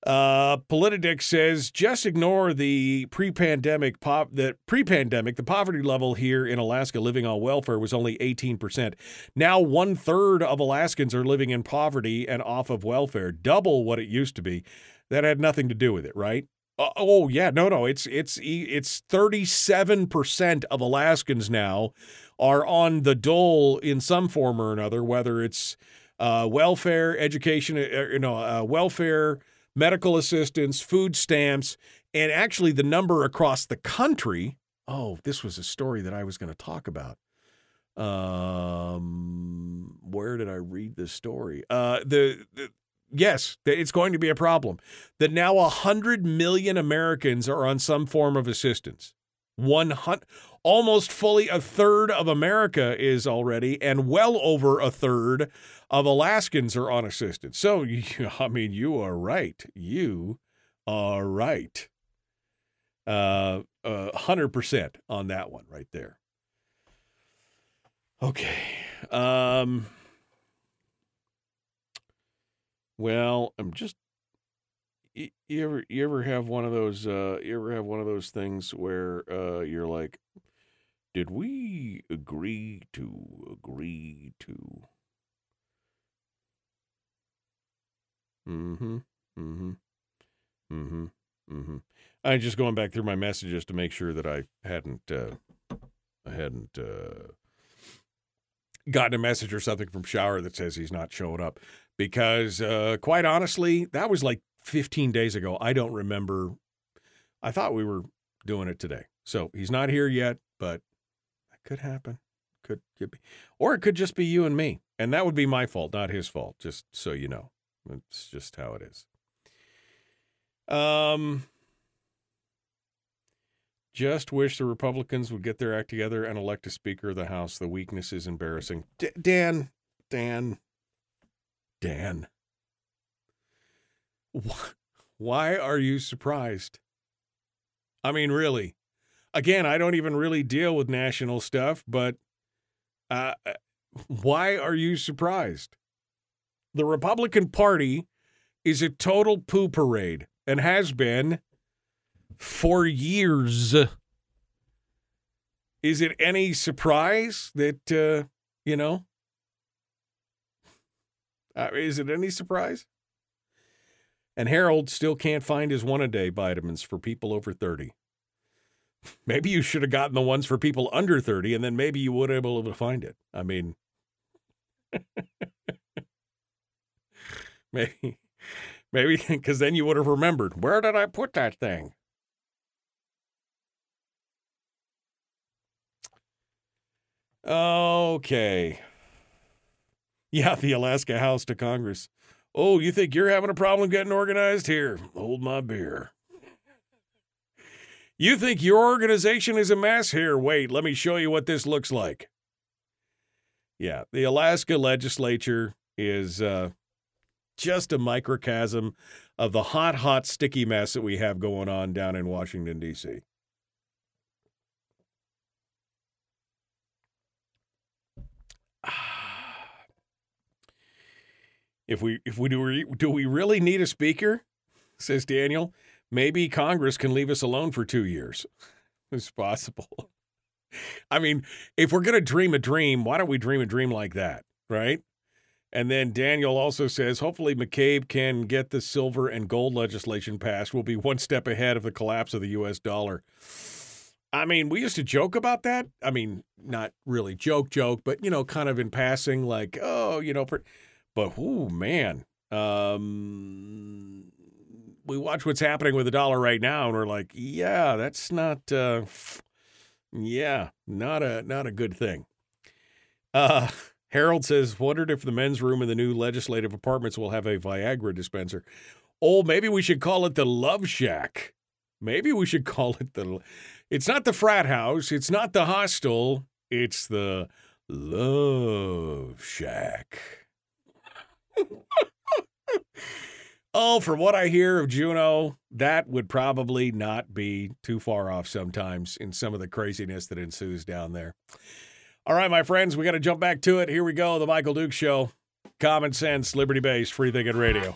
Politidic says, just ignore the pre-pandemic, the poverty level here in Alaska living on welfare was only 18%. Now 1/3 of Alaskans are living in poverty and off of welfare, double what it used to be. That had nothing to do with it, right? Oh yeah, no, it's 37% of Alaskans now are on the dole in some form or another, whether it's welfare, education, welfare, medical assistance, food stamps, and actually the number across the country. Oh, this was a story that I was going to talk about. Where did I read this story? Yes, it's going to be a problem that now 100 million Americans are on some form of assistance. Almost fully a third of America is already, and well over a third of Alaskans are on assistance. So, I mean, you are right. You are right. 100% on that one right there. Okay. Well, I'm just. You ever have one of those? Things where you're like, did we agree to? I'm just going back through my messages to make sure that I hadn't gotten a message or something from Shower that says he's not showing up. Because, quite honestly, that was like 15 days ago. I don't remember. I thought we were doing it today. So he's not here yet, but that could happen. Could be. Or it could just be you and me. And that would be my fault, not his fault, just so you know. It's just how it is. Just wish the Republicans would get their act together and elect a Speaker of the House. The weakness is embarrassing. Dan, why are you surprised? I mean, really. Again, I don't even really deal with national stuff, but why are you surprised? The Republican Party is a total poo parade and has been for years. Is it any surprise that, is it any surprise? And Harold still can't find his one-a-day vitamins for people over 30. Maybe you should have gotten the ones for people under 30, and then maybe you would have been able to find it. I mean, maybe because then you would have remembered, where did I put that thing? Okay. Yeah, the Alaska House to Congress. Oh, you think you're having a problem getting organized? Here, hold my beer. You think your organization is a mess? Here, wait, let me show you what this looks like. Yeah, the Alaska legislature is just a microcosm of the hot, hot, sticky mess that we have going on down in Washington, D.C. If we really need a speaker, says Daniel, maybe Congress can leave us alone for 2 years. It's possible. I mean, if we're going to dream a dream, why don't we dream a dream like that, right? And then Daniel also says, hopefully McCabe can get the silver and gold legislation passed. We'll be one step ahead of the collapse of the U.S. dollar. I mean, we used to joke about that. I mean, not really joke, but, kind of in passing, like, oh, But, oh, man, we watch what's happening with the dollar right now, and we're like, yeah, that's not a good thing. Harold says, wondered if the men's room in the new legislative apartments will have a Viagra dispenser. Oh, maybe we should call it the Love Shack. Maybe we should call it it's not the frat house. It's not the hostel. It's the Love Shack. Oh, from what I hear of Juneau, that would probably not be too far off sometimes in some of the craziness that ensues down there. All right, my friends, we got to jump back to it. Here we go. The Michael Dukes Show. Common sense, liberty-based, free thinking radio.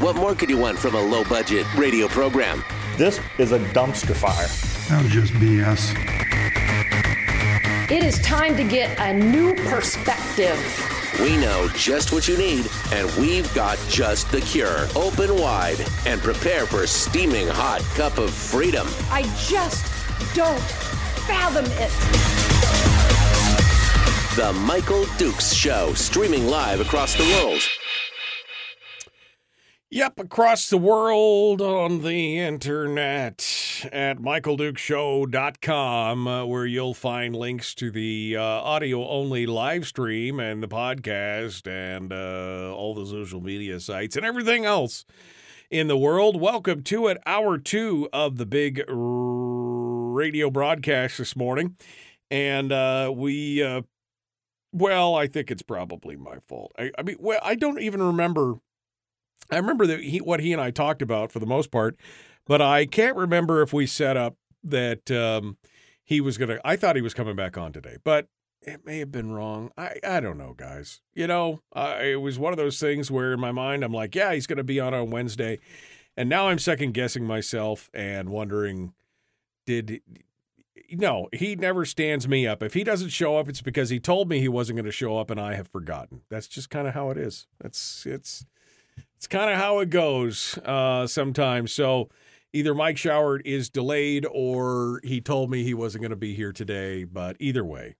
What more could you want from a low-budget radio program? This is a dumpster fire. That was just BS. It is time to get a new perspective. We know just what you need, and we've got just the cure. Open wide and prepare for a steaming hot cup of freedom. I just don't fathom it. The Michael Dukes Show, streaming live across the world. Yep, across the world on the internet at MichaelDukesShow.com, where you'll find links to the audio-only live stream and the podcast and all the social media sites and everything else in the world. Welcome to it, hour two of the big radio broadcast this morning. And well, I think it's probably my fault. I mean, I don't even remember. I remember what he and I talked about for the most part, but I can't remember if we set up that he was going to – I thought he was coming back on today, but it may have been wrong. I don't know, guys. You know, it was one of those things where in my mind I'm like, yeah, he's going to be on Wednesday, and now I'm second-guessing myself and wondering, no, he never stands me up. If he doesn't show up, it's because he told me he wasn't going to show up, and I have forgotten. That's just kind of how it is. It's kind of how it goes sometimes. So either Mike Shower is delayed or he told me he wasn't going to be here today. But either way,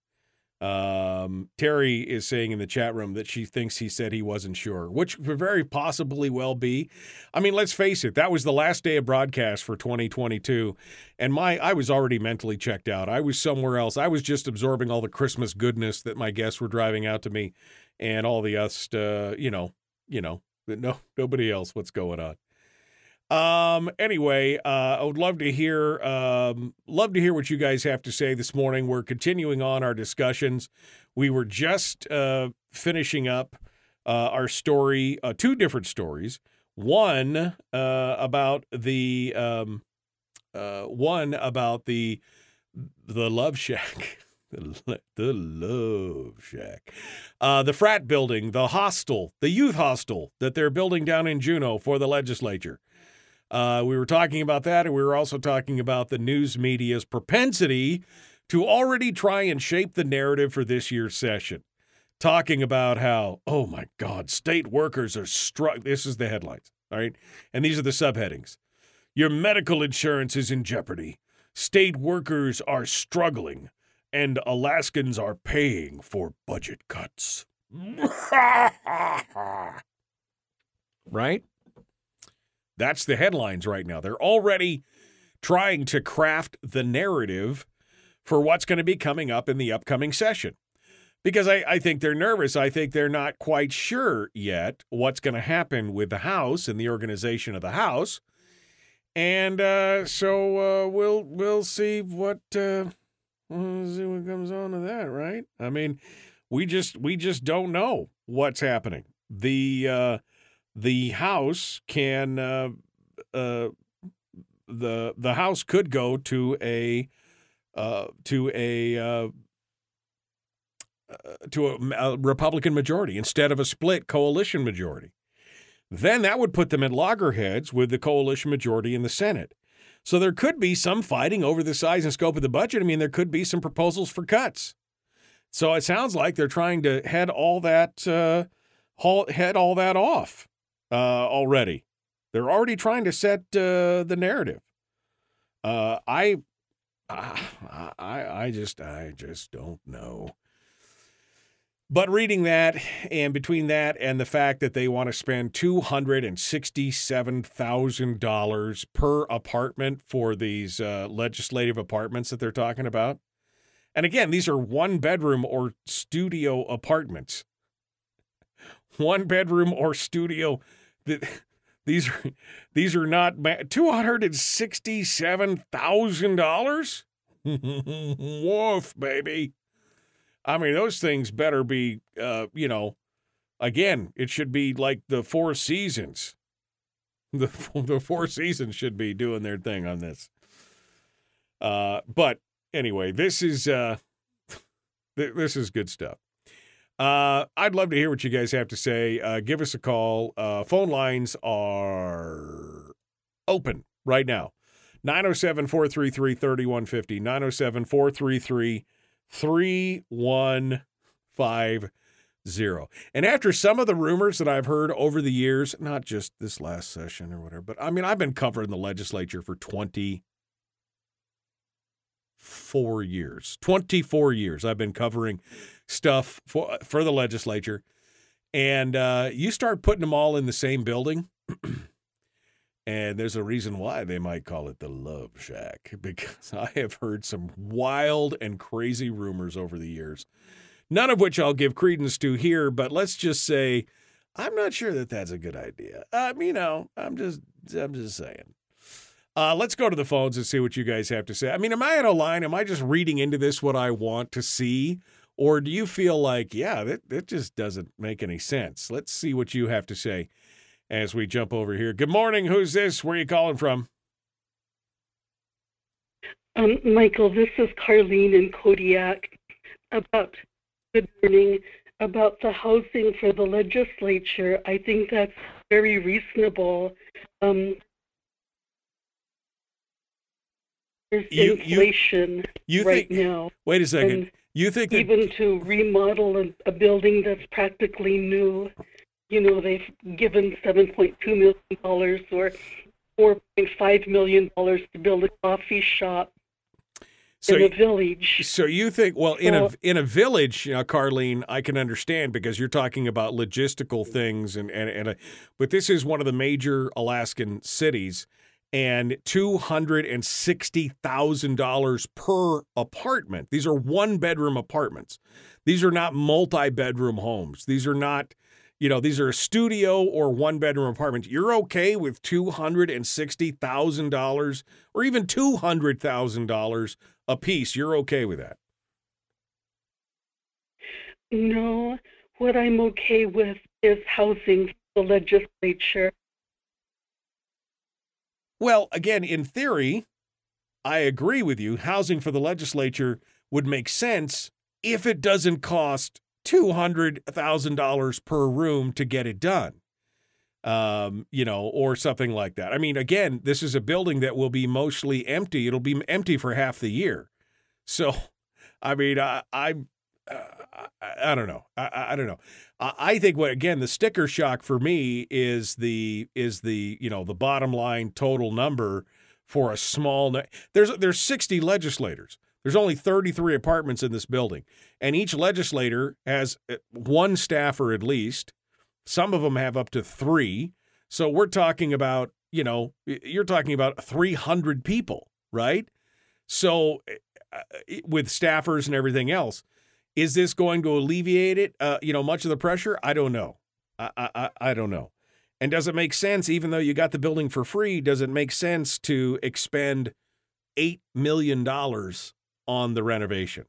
Terry is saying in the chat room that she thinks he said he wasn't sure, which could very possibly well be. I mean, let's face it. That was the last day of broadcast for 2022. And I was already mentally checked out. I was somewhere else. I was just absorbing all the Christmas goodness that my guests were driving out to me and all the us, nobody else. What's going on? Anyway, I would love to hear what you guys have to say this morning. We're continuing on our discussions. We were just finishing up our story, two different stories. One about the the Love Shack, the Love Shack, the frat building, the hostel, the youth hostel that they're building down in Juneau for the legislature. We were talking about that, and we were also talking about the news media's propensity to already try and shape the narrative for this year's session. Talking about how, oh my God, state workers are struck. This is the headlines, all right? And these are the subheadings. Your medical insurance is in jeopardy. State workers are struggling. And Alaskans are paying for budget cuts. Right? That's the headlines right now. They're already trying to craft the narrative for what's going to be coming up in the upcoming session. Because I think they're nervous. I think they're not quite sure yet what's going to happen with the House and the organization of the House. And so we'll see what... We'll see what comes on to that, right? I mean, we just don't know what's happening. The House can the House could go to a Republican majority instead of a split coalition majority. Then that would put them at loggerheads with the coalition majority in the Senate. So there could be some fighting over the size and scope of the budget. I mean, there could be some proposals for cuts. So it sounds like they're trying to head all that off already. They're already trying to set the narrative. I just don't know. But reading that, and between that and the fact that they want to spend $267,000 per apartment for these legislative apartments that they're talking about. And again, these are one-bedroom or studio apartments. One-bedroom or studio. These are not bad. $267,000? Woof, baby. I mean, those things better be, again, it should be like the Four Seasons. The Four Seasons should be doing their thing on this. But anyway, this is good stuff. I'd love to hear what you guys have to say. Give us a call. Phone lines are open right now. 907-433-3150. 907-433-3150. And after some of the rumors that I've heard over the years, not just this last session or whatever, but I mean, I've been covering the legislature for 24 years. I've been covering stuff for the legislature, and you start putting them all in the same building, and there's a reason why they might call it the Love Shack, because I have heard some wild and crazy rumors over the years, none of which I'll give credence to here, but let's just say I'm not sure that that's a good idea. I'm just saying. Let's go to the phones and see what you guys have to say. I mean, am I out of line? Am I just reading into this what I want to see? Or do you feel like, yeah, that just doesn't make any sense? Let's see what you have to say as we jump over here. Good morning. Who's this? Where are you calling from? Michael, this is Carlene in Kodiak. Good morning. About the housing for the legislature, I think that's very reasonable. There's inflation right now. Wait a second. And you think that, even to remodel a building that's practically new, they've given $7.2 million or $4.5 million to build a coffee shop in a village. So you think, in a village, Carlene, I can understand, because you're talking about logistical things, but this is one of the major Alaskan cities. And $260,000 per apartment. These are one-bedroom apartments. These are not multi-bedroom homes. These are not, these are a studio or one-bedroom apartment. You're okay with $260,000 or even $200,000 a piece. You're okay with that? No, what I'm okay with is housing for the legislature. Well, again, in theory, I agree with you. Housing for the legislature would make sense if it doesn't cost $200,000 per room to get it done, or something like that. I mean, again, this is a building that will be mostly empty. It'll be empty for half the year. So, I mean, I don't know. I don't know. I think the sticker shock for me is the bottom line total number for a small. There's 60 legislators. There's only 33 apartments in this building, and each legislator has one staffer at least. Some of them have up to three. So we're talking about, you're talking about 300 people, right? So with staffers and everything else. Is this going to alleviate it, much of the pressure? I don't know. I don't know. And does it make sense, even though you got the building for free, does it make sense to expend $8 million on the renovation?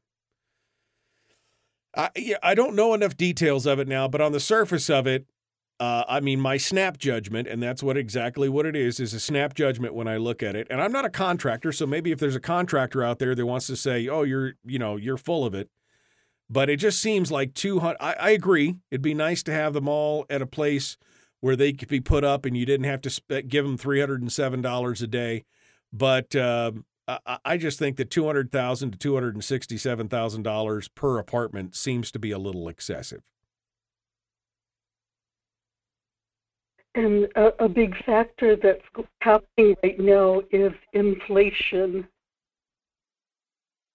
I don't know enough details of it now, but on the surface of it, my snap judgment, and that's exactly what it is a snap judgment when I look at it. And I'm not a contractor, so maybe if there's a contractor out there that wants to say, oh, you're full of it. But it just seems like 200. I agree. It'd be nice to have them all at a place where they could be put up and you didn't have to give them $307 a day. But I just think that $200,000 to $267,000 per apartment seems to be a little excessive. And a big factor that's happening right now is inflation.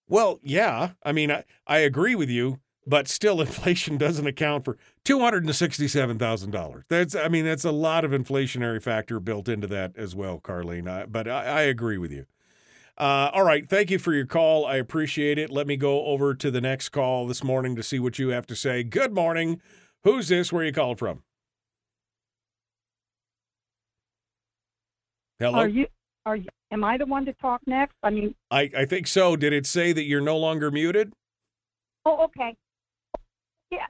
Well, yeah, I agree with you, but still inflation doesn't account for $267,000. That's a lot of inflationary factor built into that as well, Carlene, but I agree with you. All right, thank you for your call. I appreciate it. Let me go over to the next call this morning to see what you have to say. Good morning. Who's this? Where are you calling from? Hello? Am I the one to talk next? I mean, I think so. Did it say that you're no longer muted? Oh, okay. Yeah,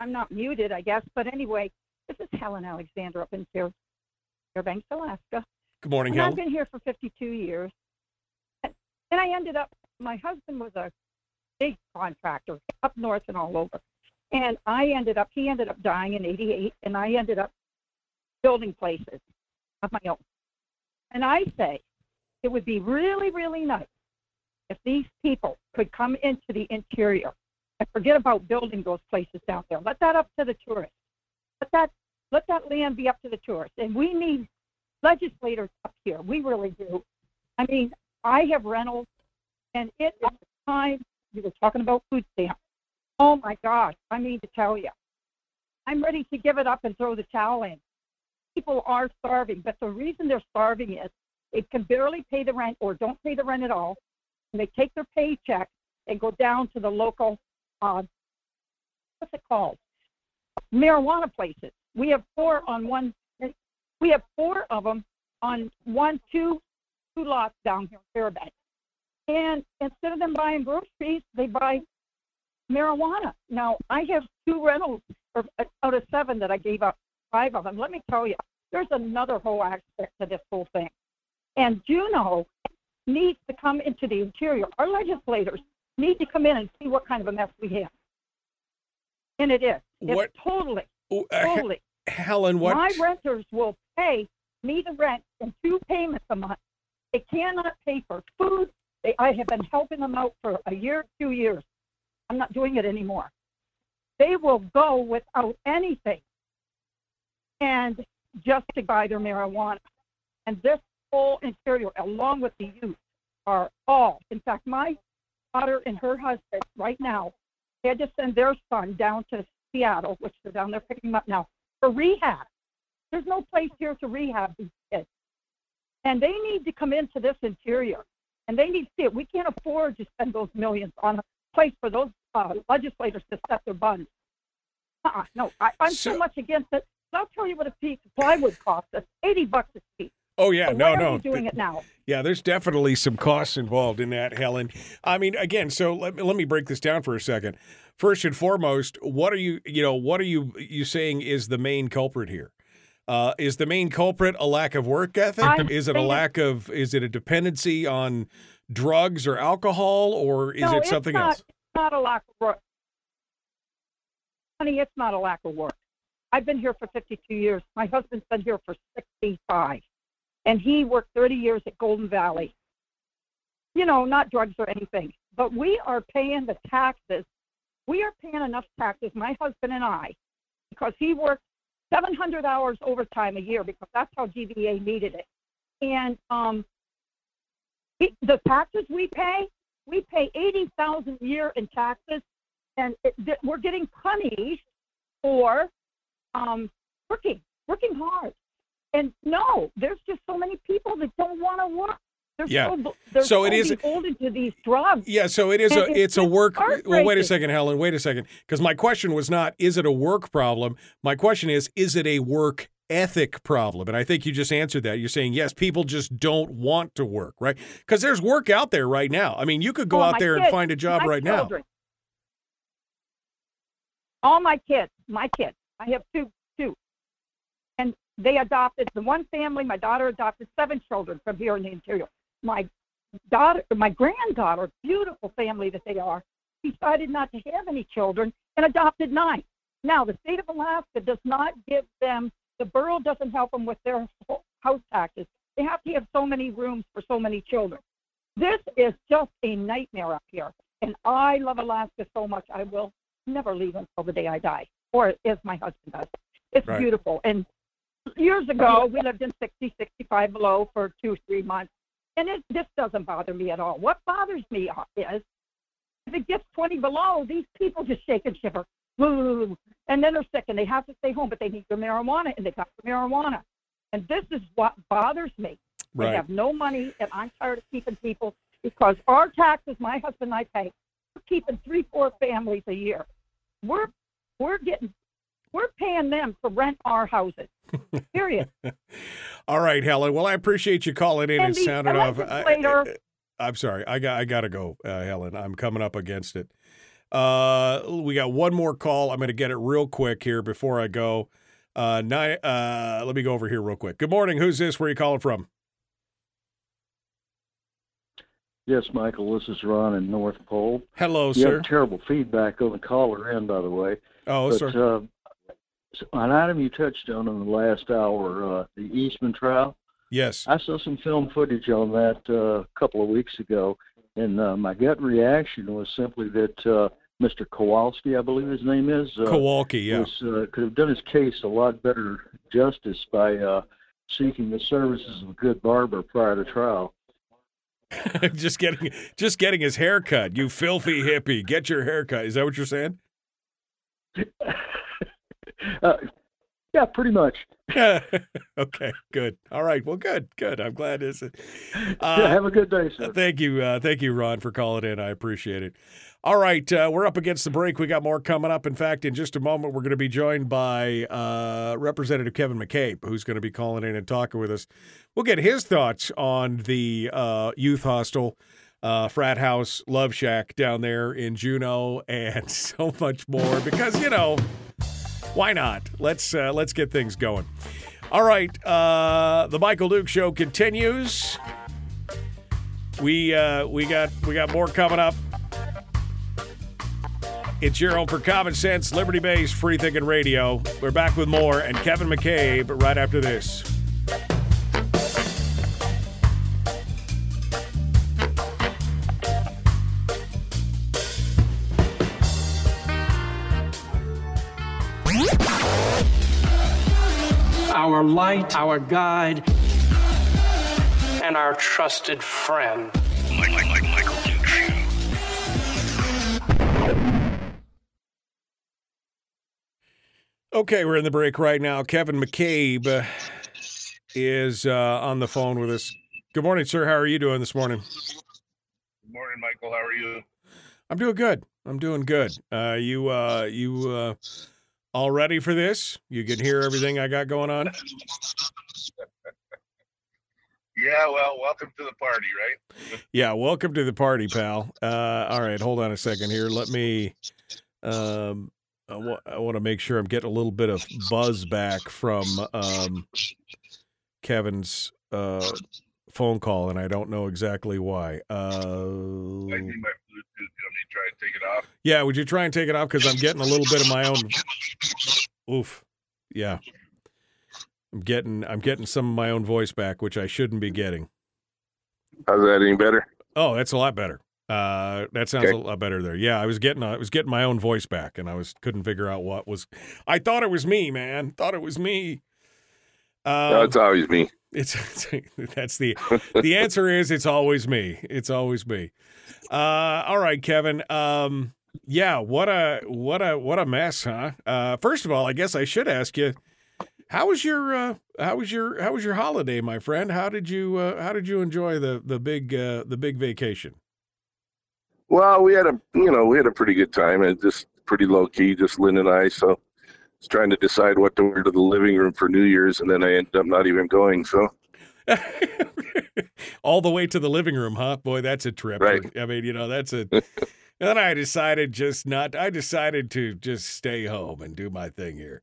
I'm not muted, I guess. But anyway, this is Helen Alexander up in Fairbanks, Alaska. Good morning, Helen. I've been here for 52 years. And I ended up, my husband was a big contractor up north and all over. And I ended up, he ended up dying in 88, and I ended up building places of my own. And I say it would be really, really nice if these people could come into the interior and forget about building those places down there. Let that up to the tourists. Let that land be up to the tourists. And we need legislators up here. We really do. I mean, I have rentals, and it is time. You were talking about food stamps. Oh, my gosh, I mean to tell you. I'm ready to give it up and throw the towel in. People are starving, but the reason they're starving is they can barely pay the rent or don't pay the rent at all, and they take their paycheck and go down to the local, what's it called, marijuana places. We have four of them on two lots down here in Fairbanks. And instead of them buying groceries, they buy marijuana. Now, I have two rentals out of seven that I gave up, five of them. Let me tell you, there's another whole aspect to this whole thing. And Juneau needs to come into the interior. Our legislators need to come in and see what kind of a mess we have. And it is. It's totally. Helen, what? My renters will pay me the rent in two payments a month. They cannot pay for food. I have been helping them out for a year, 2 years. I'm not doing it anymore. They will go without anything and just to buy their marijuana. And this whole interior, along with the youth, are all. In fact, my daughter and her husband right now, they had to send their son down to Seattle, which they're down there picking him up now, for rehab. There's no place here to rehab these kids. And they need to come into this interior. And they need to see it. We can't afford to spend those millions on a place for those legislators to set their buns. No, I'm so much against it. I'll tell you what a piece of plywood costs us, $80 a piece. Oh, yeah, so why are we doing it now? Yeah, there's definitely some costs involved in that, Helen. I mean, again, so let me break this down for a second. First and foremost, what are you saying is the main culprit here? Is the main culprit a lack of work ethic? Is it a dependency on drugs or alcohol, or is it something else? It's not a lack of work. Honey, it's not a lack of work. I've been here for 52 years. My husband's been here for 65, and he worked 30 years at Golden Valley. You know, not drugs or anything, but we are paying the taxes. We are paying enough taxes, my husband and I, because he worked 700 hours overtime a year because that's how GVA needed it. And the taxes we pay $80,000 a year in taxes, and we're getting punished for working hard. And no, there's just so many people that don't want to work. So it is beholden to these drugs. Yeah, so it is it's a work. Well, wait a second, Helen. Wait a second, because my question was not is it a work problem. My question is it a work ethic problem? And I think you just answered that. You're saying yes, people just don't want to work, right? Because there's work out there right now. I mean, you could go out there and find a job right now. All my kids. I have two, and they adopted the one family. My daughter adopted 7 children from here in the interior. My granddaughter, beautiful family that they are, decided not to have any children and adopted 9. Now, the state of Alaska does not give them, the borough doesn't help them with their house taxes. They have to have so many rooms for so many children. This is just a nightmare up here. And I love Alaska so much, I will never leave until the day I die, or as my husband does. It's beautiful. And years ago, we lived in 60, 65 below for 2-3 months. And this doesn't bother me at all. What bothers me is if it gets 20 below, these people just shake and shiver. Woo, and then they're sick and they have to stay home, but they need their marijuana and they got the marijuana. And this is what bothers me. Right. They have no money, and I'm tired of keeping people because our taxes, my husband and I pay, we're keeping 3-4 families a year. We're getting We're paying them to rent our houses. Period. All right, Helen. Well, I appreciate you calling in and sounding off. I'm sorry. I gotta go, Helen. I'm coming up against it. We got one more call. I'm going to get it real quick here before I go. Let me go over here real quick. Good morning. Who's this? Where are you calling from? Yes, Michael. This is Ron in North Pole. Hello, sir. You have terrible feedback on the caller end, by the way. Oh, but, sir. An item you touched on in the last hour, the Eastman trial. Yes. I saw some film footage on that a couple of weeks ago, and my gut reaction was simply that Mr. Kowalke, I believe his name is. Kowalke, yeah. Could have done his case a lot better justice by seeking the services of a good barber prior to trial. just getting his hair cut. You filthy hippie, get your hair cut. Is that what you're saying? Yeah, pretty much. Okay, good. All right. Well, good. I'm glad this is. Yeah, have a good day, sir. Thank you. Thank you, Ron, for calling in. I appreciate it. All right. We're up against the break. We got more coming up. In fact, in just a moment, we're going to be joined by Representative Kevin McCabe, who's going to be calling in and talking with us. We'll get his thoughts on the youth hostel, frat house, love shack down there in Juneau, and so much more because, you know, why not? Let's get things going. All right, the Michael Dukes Show continues. We got more coming up. It's your home for common sense, liberty-based, free-thinking radio. We're back with more and Kevin McCabe right after this. Our light, our guide, and our trusted friend. Michael Dukes. Okay, we're in the break right now. Kevin McCabe is on the phone with us. Good morning, sir. How are you doing this morning? Good morning, Michael. How are you? I'm doing good. You all ready for this? You can hear everything I got going on? Yeah, well, welcome to the party, right? Yeah, welcome to the party, pal. All right, hold on a second here. Let me I want to make sure I'm getting a little bit of buzz back from Kevin's phone call, and I don't know exactly why. I need my Bluetooth. You want me to try and take it off? Yeah, would you try and take it off? Because I'm getting a little bit of my own. Oof. Yeah. I'm getting some of my own voice back, which I shouldn't be getting. How's that, any better? Oh, that's a lot better. That sounds okay. A lot better there. Yeah, I was getting my own voice back, and couldn't figure out what was. I thought it was me, man. Thought it was me. No, it's always me. That's the answer is it's always me. It's always me. All right, Kevin. Yeah, what a mess, huh? First of all, I guess I should ask you, how was your holiday, my friend? How did you enjoy the big vacation? Well, we had a pretty good time, and just pretty low key, just Lynn and I. So I was trying to decide what to wear to the living room for New Year's, and then I ended up not even going. So. All the way to the living room, huh? Boy, that's a trip. Right. I mean, that's a. Then I decided to just stay home and do my thing here.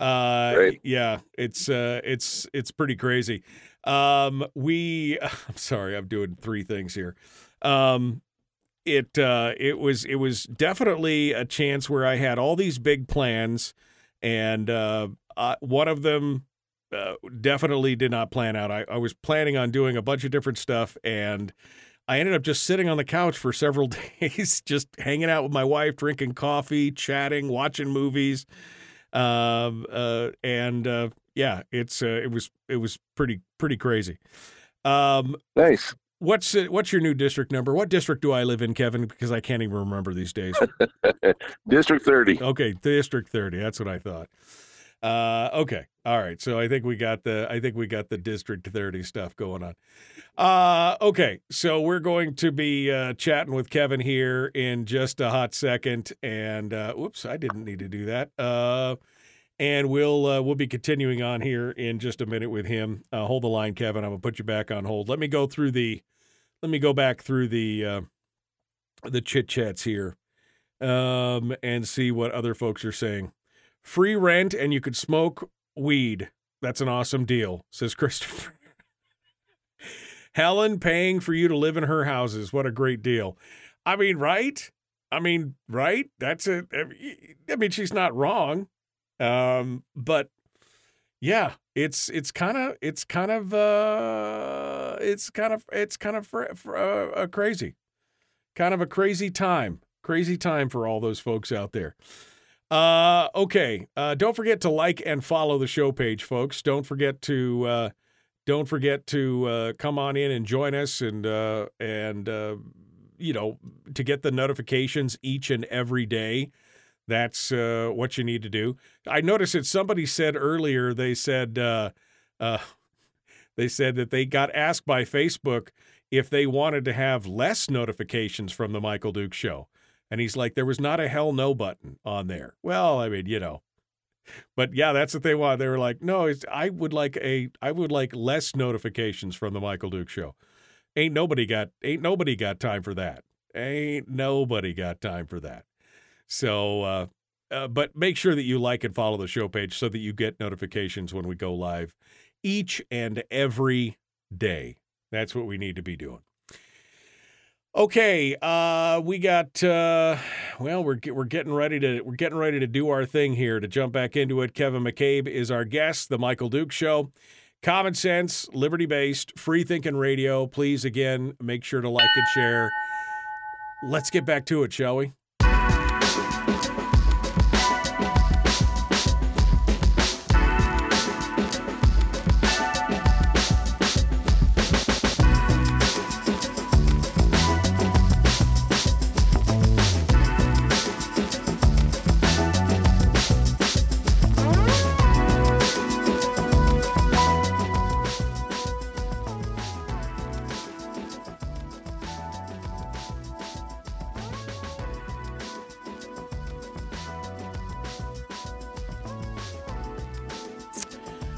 Right. Yeah, it's pretty crazy. I'm sorry, I'm doing three things here. It was definitely a chance where I had all these big plans, and one of them. Definitely did not plan out. I was planning on doing a bunch of different stuff, and I ended up just sitting on the couch for several days, just hanging out with my wife, drinking coffee, chatting, watching movies. Yeah, it was pretty crazy. Nice. What's your new district number? What district do I live in, Kevin? Because I can't even remember these days. District 30. Okay. District 30. That's what I thought. Okay. All right. So I think we got the District 30 stuff going on. Okay. So we're going to be chatting with Kevin here in just a hot second. And whoops, I didn't need to do that. And we'll be continuing on here in just a minute with him. Hold the line, Kevin. I'm gonna put you back on hold. Let me go back through the chit chats here, and see what other folks are saying. Free rent and you could smoke weed. That's an awesome deal, says Christopher. Helen paying for you to live in her houses. What a great deal. I mean, right? That's it. I mean, she's not wrong. But yeah, it's kind of a crazy time for all those folks out there. Okay. Don't forget to like and follow the show page, folks. Don't forget to come on in and join us and to get the notifications each and every day. That's what you need to do. I noticed that somebody said earlier, they said that they got asked by Facebook if they wanted to have less notifications from the Michael Dukes Show. And he's like, there was not a hell no button on there. Well, I mean, but yeah, that's what they want. They were like, no, I would like less notifications from the Michael Dukes Show. Ain't nobody got time for that. So, but make sure that you like and follow the show page so that you get notifications when we go live each and every day. That's what we need to be doing. Okay, we got. We're getting ready to do our thing here, to jump back into it. Kevin McCabe is our guest. The Michael Dukes Show. Common sense, liberty-based, free-thinking radio. Please, again, make sure to like and share. Let's get back to it, shall we?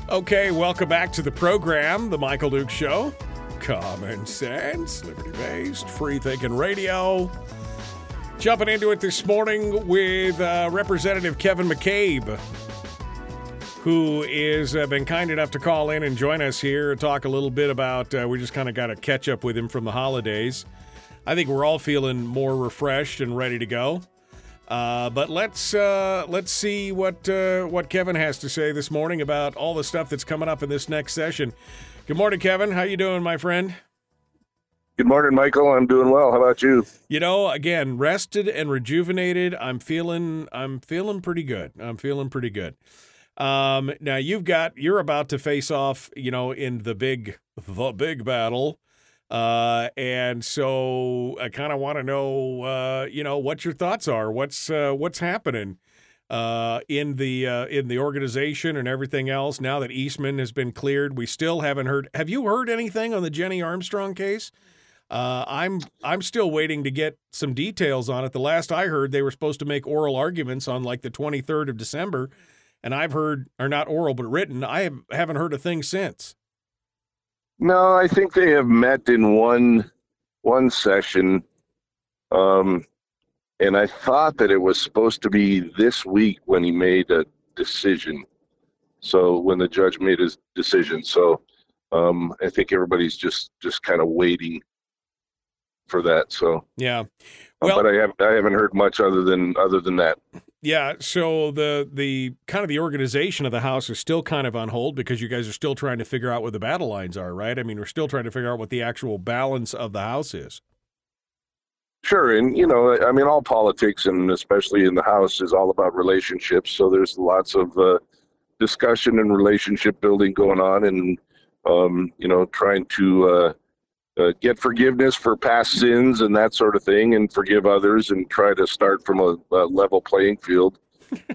Okay, welcome back to the program, The Michael Dukes Show. Common sense, liberty-based, free-thinking radio. Jumping into it this morning with Representative Kevin McCabe, who has been kind enough to call in and join us here and talk a little bit about, we just kind of got to catch up with him from the holidays. I think we're all feeling more refreshed and ready to go. But let's see what Kevin has to say this morning about all the stuff that's coming up in this next session. Good morning, Kevin. How you doing, my friend? Good morning, Michael. I'm doing well. How about you? You know, again, rested and rejuvenated. I'm feeling pretty good. Now you're about to face off, in the big battle. And so I kind of want to know, what your thoughts are, what's happening, in the organization and everything else. Now that Eastman has been cleared, we still haven't heard. Have you heard anything on the Jenny Armstrong case? I'm still waiting to get some details on it. The last I heard, they were supposed to make oral arguments on like the 23rd of December. And I've heard, or not oral, but written. I haven't heard a thing since. No, I think they have met in one session, and I thought that it was supposed to be this week when he made a decision. So when the judge made his decision, so I think everybody's just kind of waiting for that. So yeah, well, but I haven't heard much other than that. Yeah, so the kind of the organization of the House is still kind of on hold because you guys are still trying to figure out what the battle lines are, right? I mean, we're still trying to figure out what the actual balance of the House is. Sure, and, I mean, all politics, and especially in the House, is all about relationships. So there's lots of discussion and relationship building going on and, trying to get forgiveness for past sins and that sort of thing, and forgive others and try to start from a level playing field.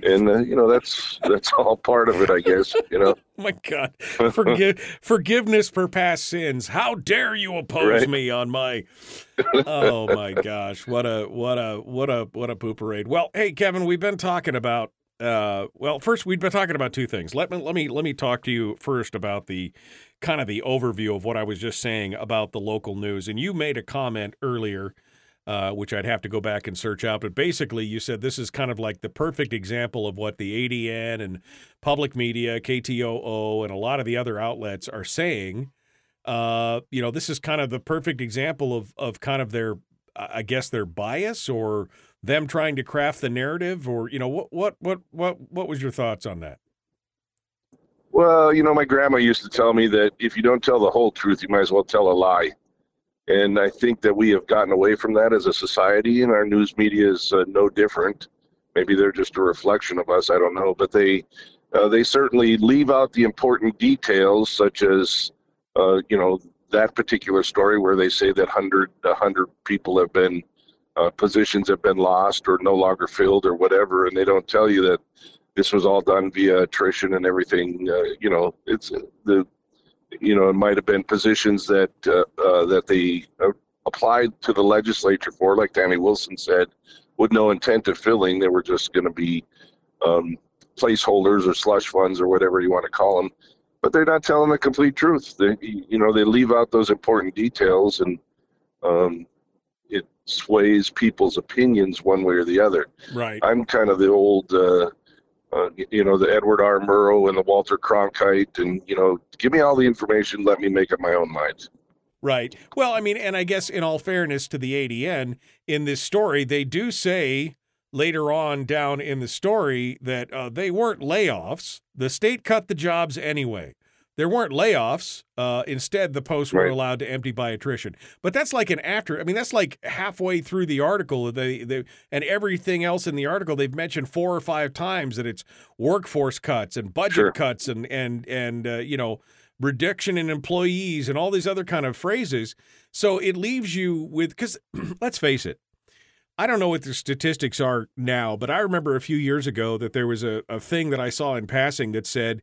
And, that's all part of it, I guess, Oh, my God. Forgiveness for past sins. How dare you oppose me on my – oh, my gosh. What a poop parade. Well, hey, Kevin, we've been talking about Well, first we've been talking about two things. Let me talk to you first about the kind of the overview of what I was just saying about the local news. And you made a comment earlier, which I'd have to go back and search out. But basically, you said this is kind of like the perfect example of what the ADN and public media, KTOO, and a lot of the other outlets are saying. You know, this is kind of the perfect example of kind of their, I guess, their bias or them trying to craft the narrative, or, you know, what was your thoughts on that? Well, you know, my grandma used to tell me that if you don't tell the whole truth, you might as well tell a lie. And I think that we have gotten away from that as a society, and our news media is no different. Maybe they're just a reflection of us. I don't know. But they certainly leave out the important details, such as, you know, that particular story where they say that 100 people have been positions have been lost or no longer filled or whatever, and they don't tell you that this was all done via attrition and everything. You know, it's the, you know, it might have been positions that that they applied to the legislature for, like Tammy Wilson said, with no intent of filling. They were just going to be placeholders or slush funds or whatever you want to call them. But they're not telling the complete truth. They, you know, they leave out those important details, and it sways people's opinions one way or the other. Right. I'm kind of the old, you know, the Edward R. Murrow and the Walter Cronkite, and, you know, give me all the information, let me make up my own mind. Right. Well, I mean, and I guess in all fairness to the ADN, in this story, they do say later on down in the story that they weren't layoffs. The state cut the jobs anyway. There weren't layoffs. Instead, the posts were allowed to empty by attrition. But that's like an after. I mean, that's like halfway through the article. They and everything else in the article, they've mentioned 4 or 5 times that it's workforce cuts and budget cuts and you know, reduction in employees and all these other kind of phrases. So it leaves you with, because let's face it, I don't know what the statistics are now, but I remember a few years ago that there was a thing that I saw in passing that said,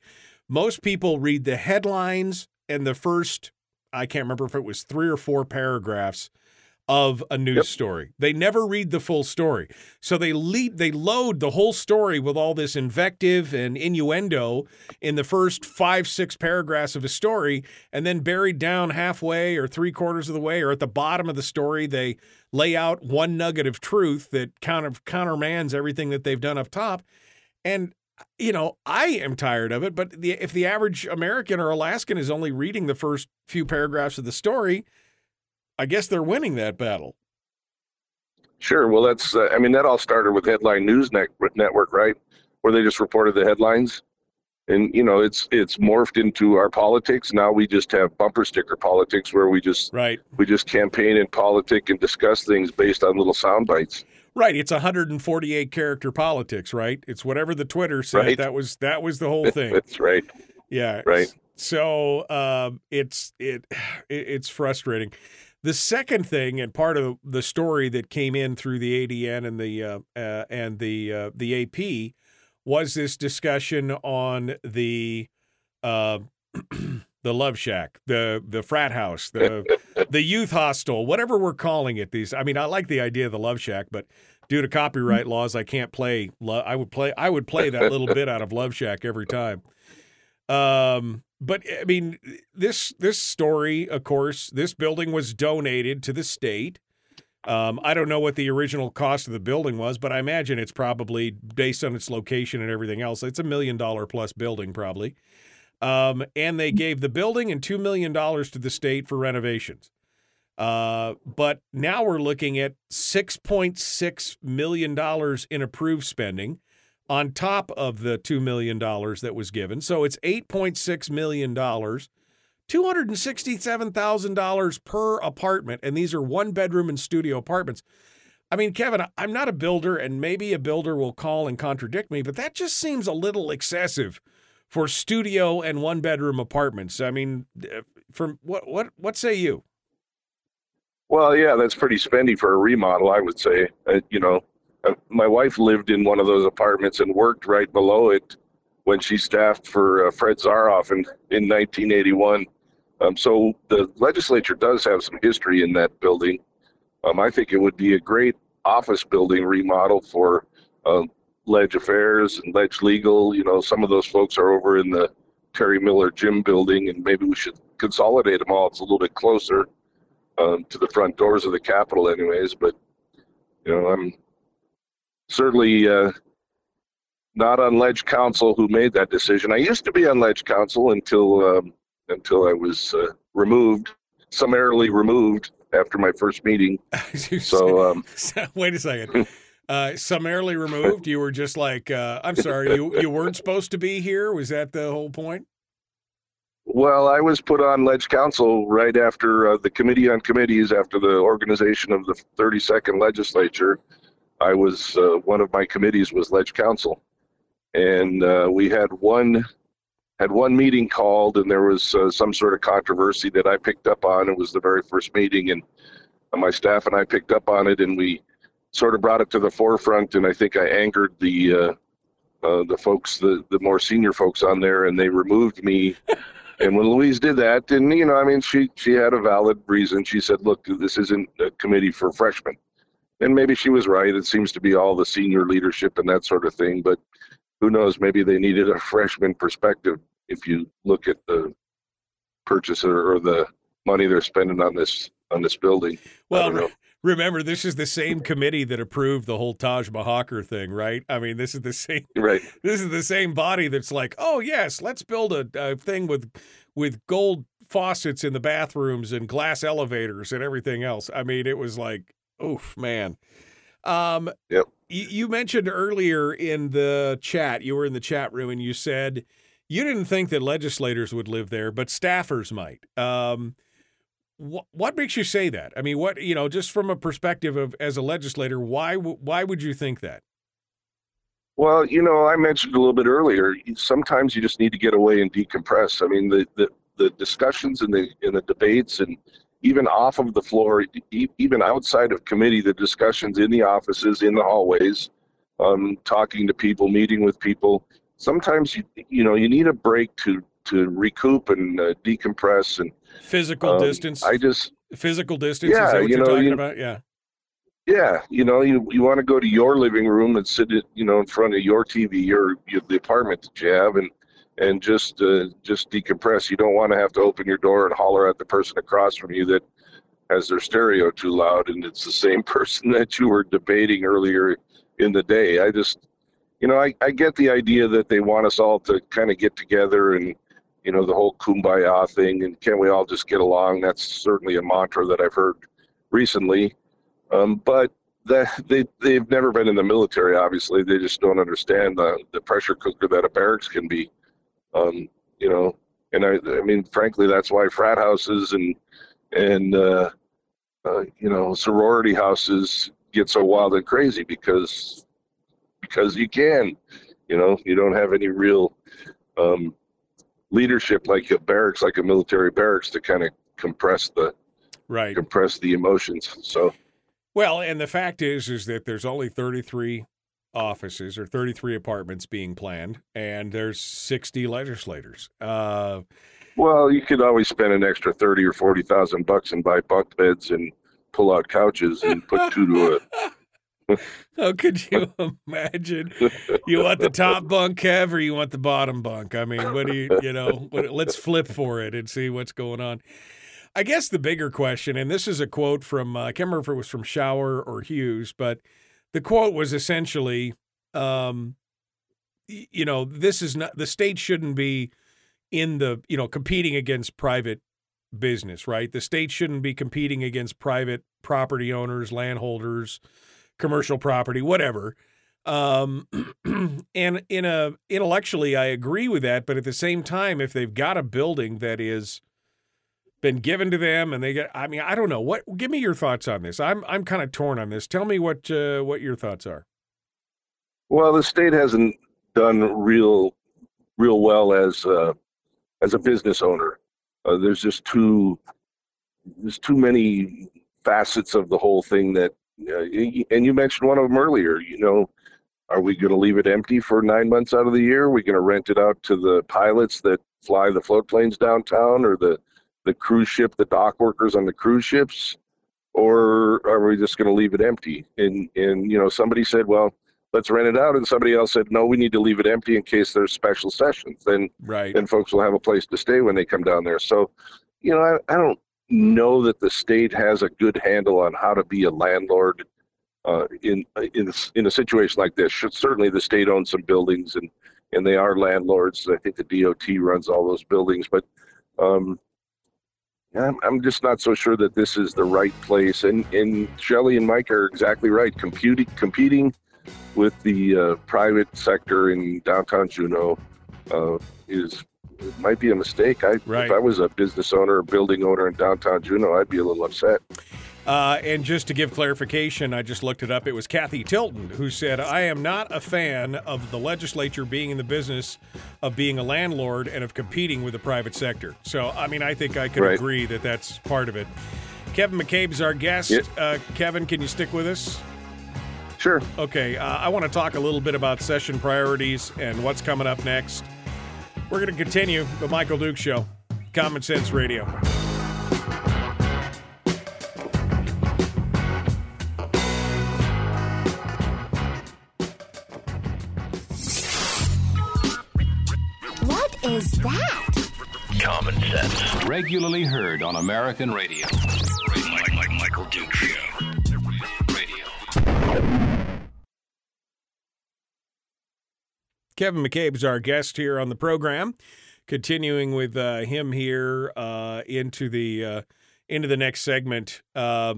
most people read the headlines and the first, I can't remember if it was 3 or 4 paragraphs of a news story. They never read the full story. So they load the whole story with all this invective and innuendo in the first 5, 6 paragraphs of a story, and then buried down halfway or 3/4 of the way or at the bottom of the story, they lay out one nugget of truth that kind of countermands everything that they've done up top. And you know, I am tired of it, but if the average American or Alaskan is only reading the first few paragraphs of the story, I guess they're winning that battle. Sure. Well, that's, I mean, that all started with Headline News Network, right? Where they just reported the headlines. And, you know, it's morphed into our politics. Now we just have bumper sticker politics where we just, we just campaign and politic and discuss things based on little sound bites. Right, it's 148 character politics, right? It's whatever the Twitter said. That was the whole thing. That's right. Yeah. Right. So it's frustrating. The second thing, and part of the story that came in through the ADN and the AP, was this discussion on the Love Shack, the frat house, the youth hostel, whatever we're calling it. These, I mean, I like the idea of the Love Shack, but due to copyright laws, I can't play. I would play that little bit out of Love Shack every time. But I mean, this story, of course, this building was donated to the state. I don't know what the original cost of the building was, but I imagine it's probably based on its location and everything else. It's $1 million plus building, probably. And they gave the building and $2 million to the state for renovations. But now we're looking at $6.6 million in approved spending on top of the $2 million that was given. So it's $8.6 million, $267,000 per apartment. And these are 1-bedroom and studio apartments. I mean, Kevin, I'm not a builder, and maybe a builder will call and contradict me, but that just seems a little excessive for studio and 1-bedroom apartments. I mean, from what say you? Well, yeah, that's pretty spendy for a remodel, I would say. You know, my wife lived in one of those apartments and worked right below it when she staffed for Fred Zaroff in 1981. So the legislature does have some history in that building. I think it would be a great office building remodel for Ledge Affairs and Ledge Legal. You know, some of those folks are over in the Terry Miller Gym building, and maybe we should consolidate them all. It's a little bit closer to the front doors of the Capitol anyways. But, you know, I'm certainly not on Ledge Council who made that decision. I used to be on Ledge Council until I was removed, summarily removed after my first meeting. So wait a second. Summarily removed? You were just like, I'm sorry, you weren't supposed to be here? Was that the whole point? Well, I was put on Ledge Council right after the Committee on Committees, after the organization of the 32nd Legislature. I was, one of my committees was Ledge Council. And we had one meeting called, and there was some sort of controversy that I picked up on. It was the very first meeting, and my staff and I picked up on it, and we sort of brought it to the forefront, and I think I angered the folks, the more senior folks on there, and they removed me. And when Louise did that, and, you know, I mean, she had a valid reason. She said, look, this isn't a committee for freshmen. And maybe she was right. It seems to be all the senior leadership and that sort of thing, but who knows, maybe they needed a freshman perspective if you look at the purchaser or the money they're spending on this building. Well, remember, this is the same committee that approved the whole Taj Mahal thing, right? I mean, this is the same. Right. This is the same body that's like, oh yes, let's build a thing with gold faucets in the bathrooms and glass elevators and everything else. I mean, it was like, oof, man. Yep. You mentioned earlier in the chat, you were in the chat room, and you said you didn't think that legislators would live there, but staffers might. What makes you say that? I mean, what, you know, just from a perspective of as a legislator, why would you think that? Well, you know, I mentioned a little bit earlier, sometimes you just need to get away and decompress. I mean, the discussions and the debates, and even off of the floor, even outside of committee, the discussions in the offices, in the hallways, talking to people, meeting with people. Sometimes you need a break to recoup and decompress, and physical distance. Physical distance. Yeah, is that what you're talking about? Yeah. Yeah, you know, you want to go to your living room and sit, in front of your TV or the apartment that you have, and just decompress. You don't want to have to open your door and holler at the person across from you that has their stereo too loud, and it's the same person that you were debating earlier in the day. I just, I get the idea that they want us all to kind of get together and, the whole kumbaya thing, and can we all just get along? That's certainly a mantra that I've heard recently. But they've never been in the military, obviously. They just don't understand the pressure cooker that a barracks can be. And I mean, frankly, that's why frat houses and sorority houses get so wild and crazy, because you can, you don't have any real leadership like a barracks, like a military barracks, to kind of compress the emotions. So, well, and the fact is that there's only 33 offices or 33 apartments being planned, and there's 60 legislators. Well, you could always spend an extra $30,000 or $40,000 and buy bunk beds and pull out couches and put two to it. How could you imagine? You want the top bunk, Kev, or you want the bottom bunk? I mean, what do let's flip for it and see what's going on. I guess the bigger question, and this is a quote from, I can't remember if it was from Shower or Hughes, but the quote was essentially, this is not, the state shouldn't be in the, competing against private business, right? The state shouldn't be competing against private property owners, landholders, commercial property, whatever. And intellectually, I agree with that. But at the same time, if they've got a building that is been given to them, and they get, I mean, I don't know. What, give me your thoughts on this. I'm kind of torn on this. Tell me what your thoughts are. Well, the state hasn't done real well as a business owner. There's just too many facets of the whole thing that, and you mentioned one of them earlier, are we going to leave it empty for 9 months out of the year? Are we going to rent it out to the pilots that fly the float planes downtown, or the cruise ship, the dock workers on the cruise ships, or are we just going to leave it empty? And somebody said, well, let's rent it out. And somebody else said, no, we need to leave it empty in case there's special sessions. Then, right. then folks will have a place to stay when they come down there. So, you know, I don't know that the state has a good handle on how to be a landlord in a situation like this. Certainly the state owns some buildings and they are landlords. I think the DOT runs all those buildings, but I'm just not so sure that this is the right place. And Shelley and Mike are exactly right. Competing with the private sector in downtown Juneau might be a mistake. If I was a business owner or building owner in downtown Juneau, I'd be a little upset. And just to give clarification, I just looked it up. It was Kathy Tilton who said, I am not a fan of the legislature being in the business of being a landlord and of competing with the private sector. So, I mean, I think I could agree that that's part of it. Kevin McCabe is our guest. Yep. Kevin, can you stick with us? Sure. Okay. I want to talk a little bit about session priorities and what's coming up next. We're going to continue the Michael Dukes Show, Common Sense Radio. Is that Common Sense? Regularly heard on American radio. Like Michael Dukes Show. Radio. Kevin McCabe is our guest here on the program. Continuing with him here into the next segment. I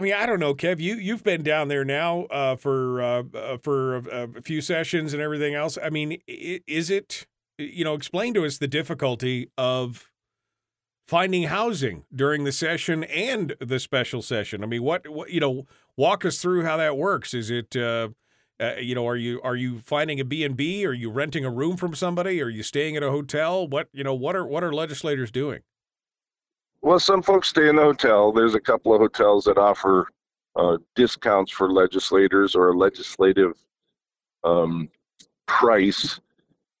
mean, I don't know, Kev. You've been down there now for a few sessions and everything else. I mean, is it? You know, explain to us the difficulty of finding housing during the session and the special session. I mean, what you know, walk us through how that works. Is it, you know, are you finding a B&B? Are you renting a room from somebody? Are you staying at a hotel? What are legislators doing? Well, some folks stay in the hotel. There's a couple of hotels that offer discounts for legislators or a legislative price.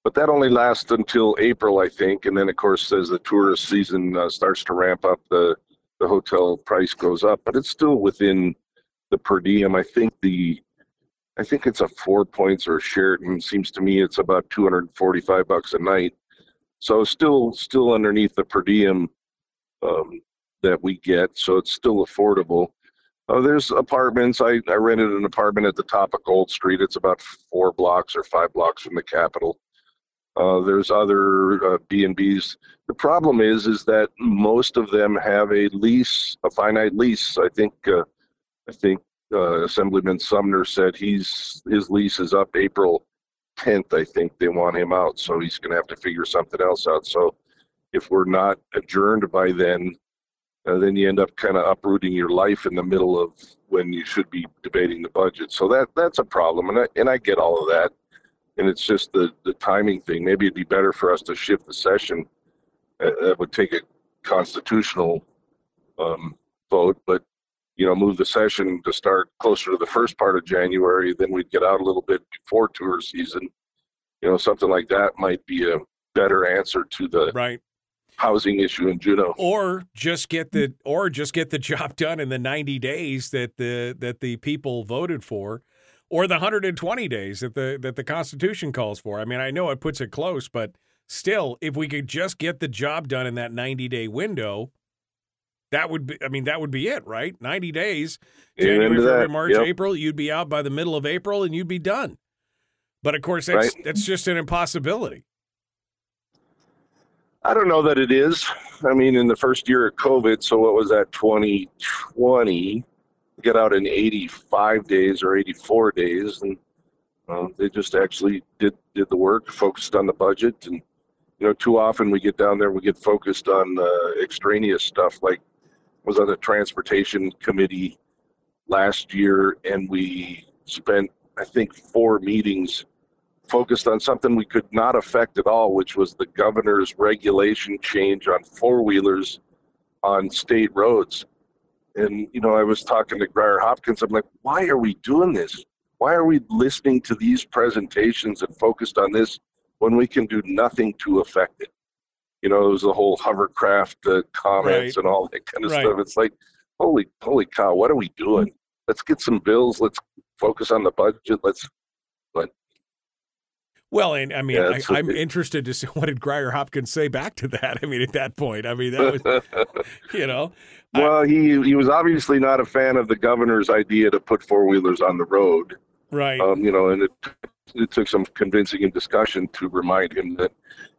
But that only lasts until April, I think. And then, of course, as the tourist season starts to ramp up, the hotel price goes up. But it's still within the per diem. I think it's a 4 points or a Sheraton. Seems to me it's about $245 a night. So still underneath the per diem that we get. So it's still affordable. There's apartments. I rented an apartment at the top of Gold Street. It's about 4 blocks or 5 blocks from the Capitol. There's other B&Bs. The problem is that most of them have a lease, a finite lease. I think Assemblyman Sumner said his lease is up April 10th. I think they want him out, so he's going to have to figure something else out. So if we're not adjourned by then you end up kind of uprooting your life in the middle of when you should be debating the budget. So that's a problem, and I get all of that. And it's just the timing thing. Maybe it'd be better for us to shift the session. That would take a constitutional vote, but, you know, move the session to start closer to the first part of January. Then we'd get out a little bit before tour season. You know, something like that might be a better answer to the housing issue in Juneau. Or just get the job done in the 90 days that the people voted for. Or the 120 days that the Constitution calls for. I mean, I know it puts it close, but still, if we could just get the job done in that 90-day window, that would be it, right? 90 days, January, February, March, April, you'd be out by the middle of April and you'd be done. But, of course, that's just an impossibility. I don't know that it is. I mean, in the first year of COVID, so what was that, 2020? Get out in 85 days or 84 days, and they just actually did the work, focused on the budget. And, you know, too often we get down there, we get focused on extraneous stuff. Like, I was on the transportation committee last year, and we spent, I think, 4 meetings focused on something we could not affect at all, which was the governor's regulation change on 4-wheelers on state roads. And, you know, I was talking to Grier Hopkins. I'm like, why are we doing this? Why are we listening to these presentations and focused on this when we can do nothing to affect it? You know, it was the whole hovercraft comments and all that kind of stuff. It's like, holy cow, what are we doing? Let's get some bills. Let's focus on the budget. Well, and I mean, yeah, I'm interested to see what did Grier Hopkins say back to that. I mean, at that point, I mean, that was, you know. Well, he was obviously not a fan of the governor's idea to put four-wheelers on the road. Right. You know, and it took some convincing and discussion to remind him that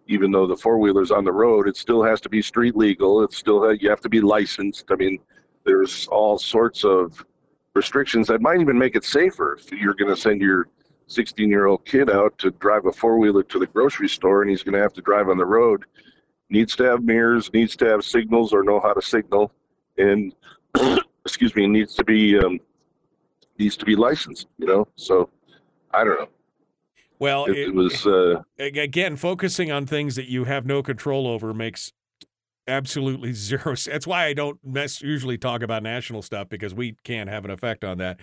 even though the four-wheeler's on the road, it still has to be street legal. It's still, you have to be licensed. I mean, there's all sorts of restrictions that might even make it safer if you're going to send your 16-year-old kid out to drive a four-wheeler to the grocery store, and he's going to have to drive on the road. Needs to have mirrors, needs to have signals or know how to signal, and excuse me, needs to be licensed. You know, so I don't know. Well, it was again, focusing on things that you have no control over makes absolutely zero. That's why I don't usually talk about national stuff, because we can't have an effect on that.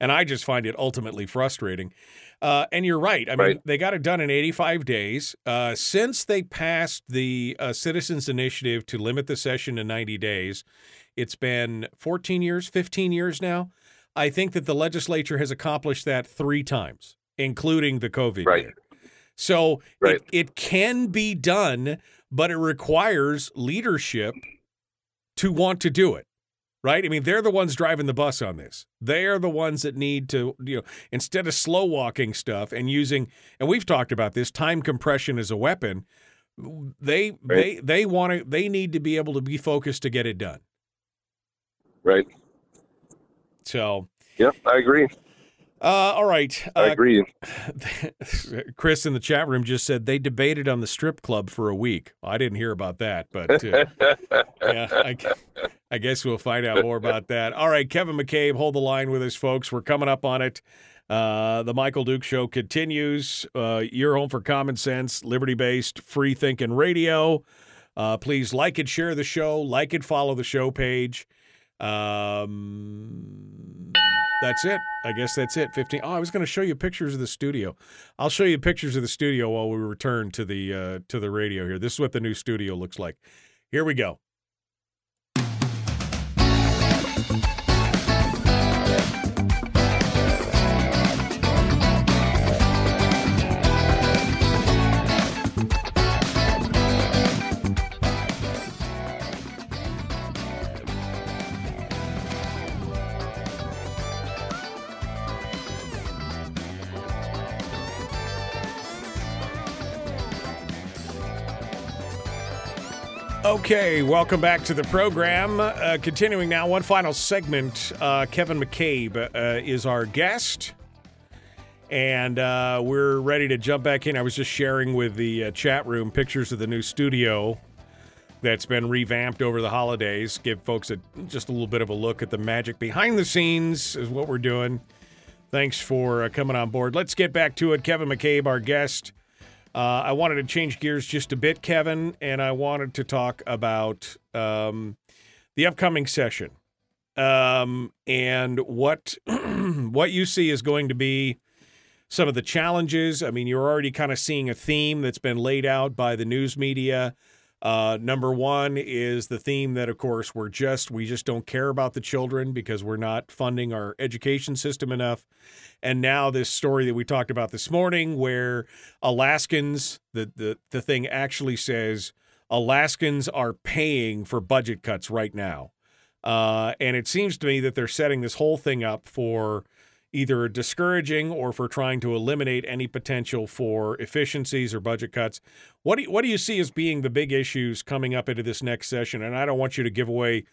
And I just find it ultimately frustrating. And you're right. I mean, They got it done in 85 days. Since they passed the Citizens Initiative to limit the session to 90 days, it's been 14 years, 15 years now. I think that the legislature has accomplished that 3 times, including the COVID year. So it can be done, but it requires leadership to want to do it, right? I mean, they're the ones driving the bus on this. They are the ones that need to, you know, instead of slow walking stuff and using, and we've talked about this, time compression as a weapon, they need to be able to be focused to get it done. Right. So. Yep, I agree. All right. I agree. Chris in the chat room just said they debated on the strip club for a week. I didn't hear about that, but yeah, I guess we'll find out more about that. All right, Kevin McCabe, hold the line with us, folks. We're coming up on it. The Michael Dukes Show continues. Your home for common sense, liberty-based, free-thinking radio. Please like it, share the show, like it, follow the show page. That's it. I guess that's it. 15. Oh, I was going to show you pictures of the studio. I'll show you pictures of the studio while we return to the radio here. This is what the new studio looks like. Here we go. Okay, welcome back to the program. Continuing now, one final segment. Kevin McCabe is our guest, and we're ready to jump back in. I was just sharing with the chat room pictures of the new studio that's been revamped over the holidays. Give folks just a little bit of a look at the magic behind the scenes is what we're doing. Thanks for coming on board. Let's get back to it. Kevin McCabe, our guest. I wanted to change gears just a bit, Kevin, and I wanted to talk about the upcoming session and what what you see is going to be some of the challenges. I mean, you're already kind of seeing a theme that's been laid out by the news media. Number one is the theme that, of course, we just don't care about the children because we're not funding our education system enough. And now this story that we talked about this morning where Alaskans, the thing actually says Alaskans are paying for budget cuts right now. And it seems to me that they're setting this whole thing up for either discouraging or for trying to eliminate any potential for efficiencies or budget cuts. What do you see as being the big issues coming up into this next session? And I don't want you to give away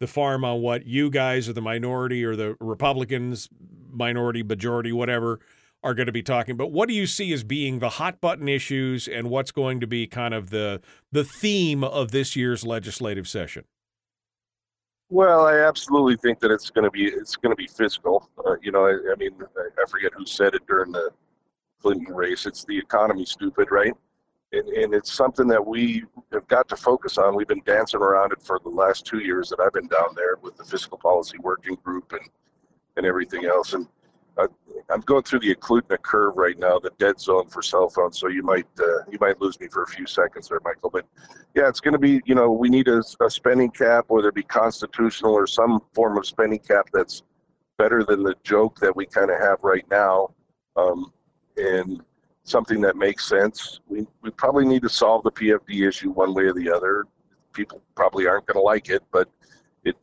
the farm on what you guys or the minority or the Republicans, minority, majority, whatever, are going to be talking. But what do you see as being the hot button issues and what's going to be kind of the theme of this year's legislative session? Well, I absolutely think that it's going to be fiscal. You know, I mean, I forget who said it during the Clinton race. It's the economy, stupid, right? And it's something that we have got to focus on. We've been dancing around it for the last 2 years that I've been down there with the fiscal policy working group and everything else. And I'm going through the Eklutna curve right now, the dead zone for cell phones. So you might lose me for a few seconds there, Michael. But yeah, it's going to be, you know, we need a spending cap, whether it be constitutional or some form of spending cap that's better than the joke that we kind of have right now, and something that makes sense. We probably need to solve the PFD issue one way or the other. People probably aren't going to like it, but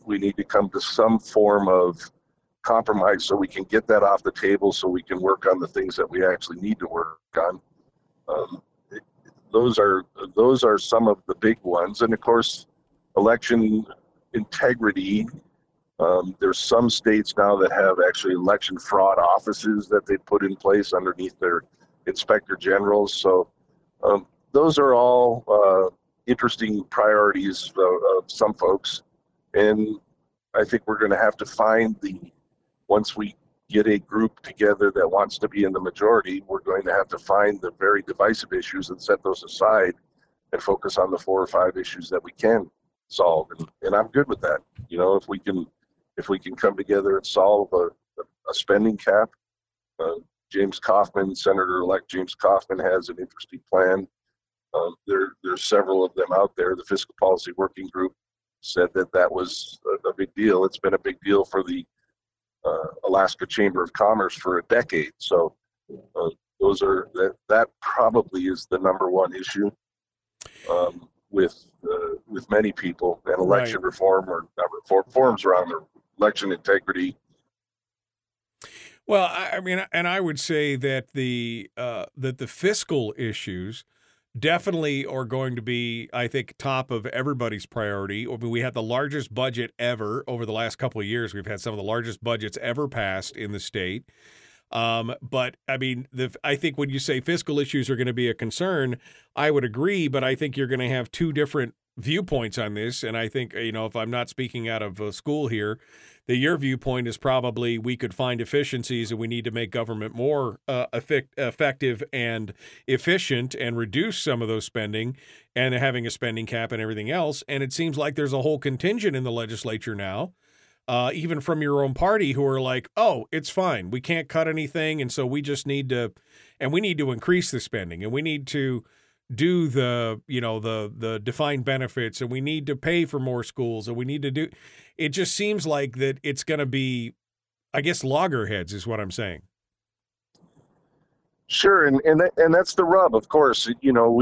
we need to come to some form of compromise so we can get that off the table, so we can work on the things that we actually need to work on. Those are some of the big ones. And of course, election integrity. There's some states now that have actually election fraud offices that they put in place underneath their inspector generals. So those are all interesting priorities of some folks. And I think we're going to have to find once we get a group together that wants to be in the majority, we're going to have to find the very divisive issues and set those aside and focus on the 4 or 5 issues that we can solve. And I'm good with that. You know, if we can come together and solve a spending cap, Senator-elect James Kaufman has an interesting plan. There's several of them out there. The Fiscal Policy Working Group said that was a big deal. It's been a big deal for the Alaska Chamber of Commerce for a decade. So that probably is the number one issue with many people. And election reform or reforms around the election integrity. Well, I mean, and I would say that the fiscal issues definitely are going to be, I think, top of everybody's priority. I mean, we had the largest budget ever over the last couple of years. We've had some of the largest budgets ever passed in the state. But I mean, I think when you say fiscal issues are going to be a concern, I would agree. But I think you're going to have two different viewpoints on this. And I think, you know, if I'm not speaking out of school here, that your viewpoint is probably we could find efficiencies and we need to make government more effective and efficient and reduce some of those spending and having a spending cap and everything else. And it seems like there's a whole contingent in the legislature now, even from your own party, who are like, oh, it's fine. We can't cut anything. And so we just need to, and we need to increase the spending, and we need to do the defined benefits, and we need to pay for more schools, and we need to do. It just seems like that it's going to be, I guess, loggerheads is what I'm saying. Sure. And that's the rub, of course. You know,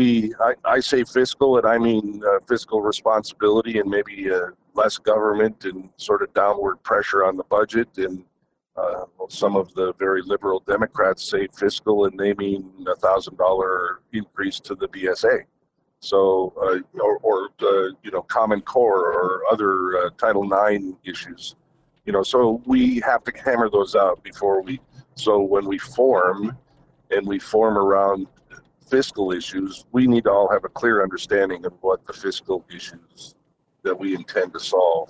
I say fiscal, and I mean fiscal responsibility, and maybe less government and sort of downward pressure on the budget. And some of the very liberal Democrats say fiscal, and they mean $1,000 increase to the BSA, so Common Core or other Title IX issues, you know. So we have to hammer those out before we. So when we form, and we form around fiscal issues, we need to all have a clear understanding of what the fiscal issues that we intend to solve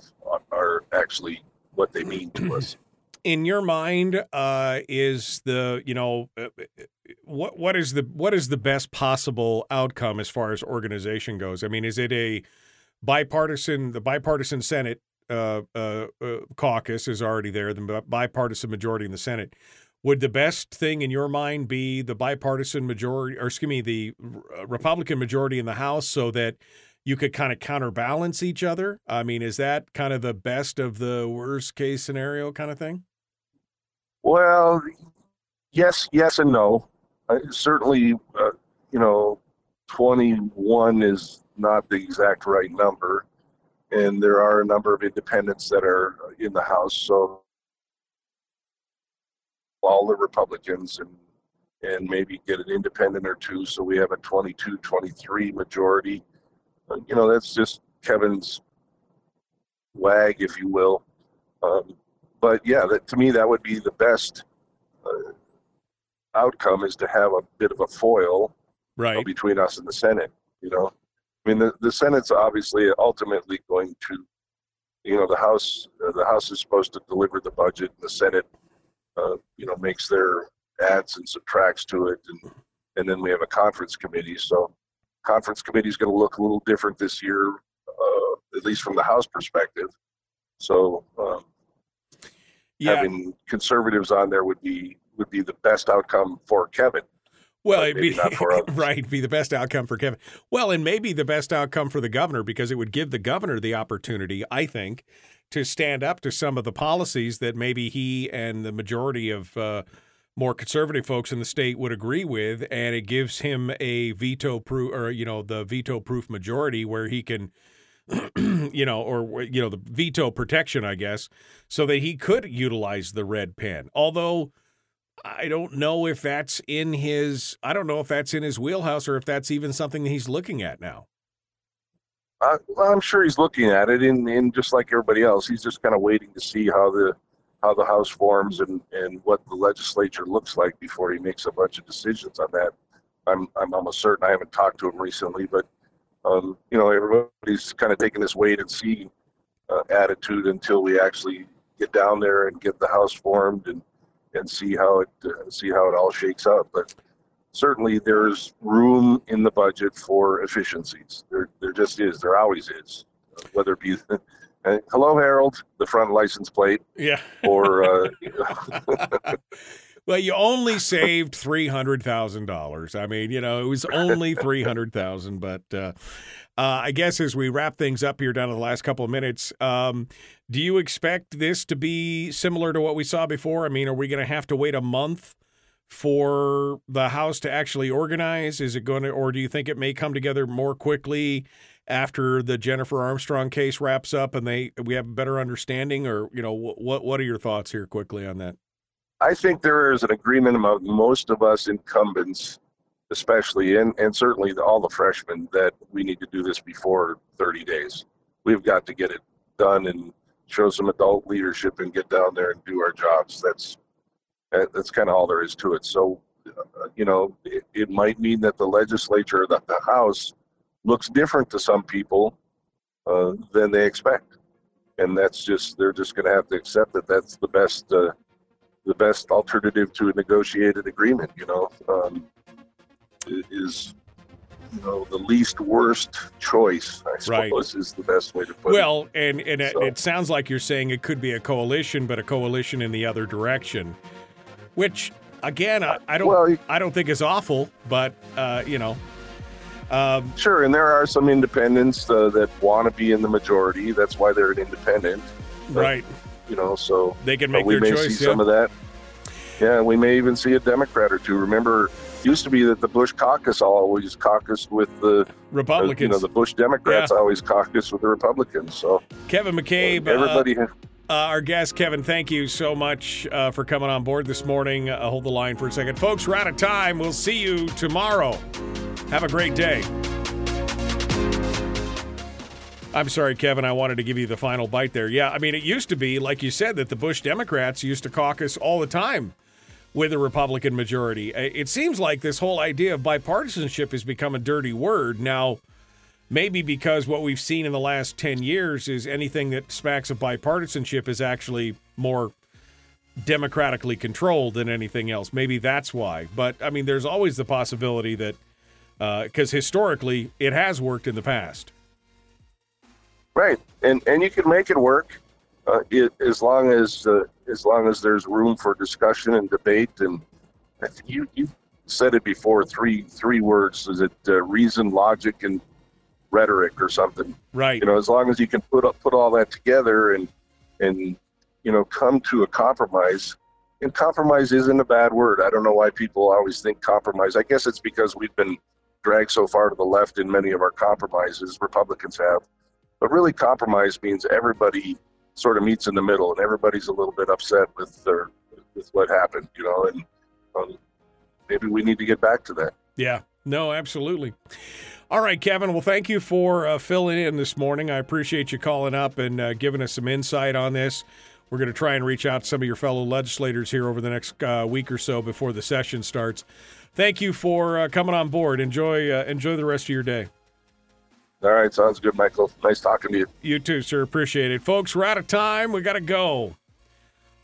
are actually, what they mean to us. In your mind, what is the best possible outcome as far as organization goes? I mean, is it the bipartisan Senate caucus is already there, the bipartisan majority in the Senate? Would the best thing in your mind be the bipartisan majority, or excuse me, the Republican majority in the House, so that you could kind of counterbalance each other? I mean, is that kind of the best of the worst case scenario kind of thing? Well, yes and no. Certainly, 21 is not the exact right number, and there are a number of independents that are in the House. So all the Republicans and maybe get an independent or two, so we have a 22-23 majority. You know, that's just Kevin's wag, if you will. But yeah, to me, that would be the best outcome, is to have a bit of a foil, right, between us and the Senate. You know, I mean, the Senate's obviously ultimately going to, you know, the House is supposed to deliver the budget, and the Senate, makes their adds and subtracts to it, and then we have a conference committee. So conference committee is going to look a little different this year, at least from the House perspective. So having conservatives on there would be the best outcome for Kevin. Well, it'd be right, be the best outcome for Kevin. Well, and maybe the best outcome for the governor, because it would give the governor the opportunity, I think, to stand up to some of the policies that maybe he and the majority of more conservative folks in the state would agree with, and it gives him a veto-proof, or the veto-proof majority where he can, the veto protection, I guess, so that he could utilize the red pen. Although I don't know if that's in his, wheelhouse, or if that's even something that he's looking at now. I'm sure he's looking at it, and just like everybody else, he's just kind of waiting to see how the House forms and what the legislature looks like before he makes a bunch of decisions on that. I'm almost certain. I haven't talked to him recently, but everybody's kind of taking this wait and see attitude until we actually get down there and get the House formed and see how it all shakes out. But certainly, there's room in the budget for efficiencies. There just is. There always is. Whether it be, hello, Harold, the front license plate. Yeah. Or. Well, you only saved $300,000. I mean, it was only $300,000. But I guess as we wrap things up here down to the last couple of minutes, do you expect this to be similar to what we saw before? I mean, are we going to have to wait a month for the House to actually organize? Or do you think it may come together more quickly after the Jennifer Armstrong case wraps up and we have a better understanding? Or, what are your thoughts here quickly on that? I think there is an agreement among most of us incumbents, especially, and certainly all the freshmen, that we need to do this before 30 days. We've got to get it done and show some adult leadership and get down there and do our jobs. That's kind of all there is to it. So, it might mean that the legislature, that the House, looks different to some people than they expect, and they're just going to have to accept that that's the best alternative to a negotiated agreement. Is. The least worst choice, I suppose, right, is the best way to put it. Well, It sounds like you're saying it could be a coalition, but a coalition in the other direction, which, again, I don't think is awful, but sure. And there are some independents that want to be in the majority. That's why they're an independent, right? So they can make their choice. See some of that. Yeah, we may even see a Democrat or two. Remember, used to be that the Bush caucus always caucused with the Republicans. The Bush Democrats always caucused with the Republicans. So Kevin McCabe, everybody, our guest, Kevin, thank you so much for coming on board this morning. Hold the line for a second. Folks, we're out of time. We'll see you tomorrow. Have a great day. I'm sorry, Kevin, I wanted to give you the final bite there. Yeah, I mean, it used to be, like you said, that the Bush Democrats used to caucus all the time with a Republican majority. It seems like this whole idea of bipartisanship has become a dirty word now, maybe because what we've seen in the last 10 years is anything that smacks of bipartisanship is actually more democratically controlled than anything else. Maybe that's why. But, I mean, there's always the possibility that, because historically, it has worked in the past. Right. And you can make it work. As long as there's room for discussion and debate, and I think you said it before, three words, is it reason, logic, and rhetoric, or something? Right. As long as you can put all that together and come to a compromise. And compromise isn't a bad word. I don't know why people always think compromise. I guess it's because we've been dragged so far to the left in many of our compromises. Republicans have, but really, compromise means everybody sort of meets in the middle, and everybody's a little bit upset with what happened, and maybe we need to get back to that. Yeah, no, absolutely. All right, Kevin, well, thank you for filling in this morning. I appreciate you calling up and giving us some insight on this. We're going to try and reach out to some of your fellow legislators here over the next week or so before the session starts. Thank you for coming on board. Enjoy the rest of your day. All right. Sounds good, Michael. Nice talking to you. You too, sir. Appreciate it. Folks, we're out of time. We got to go.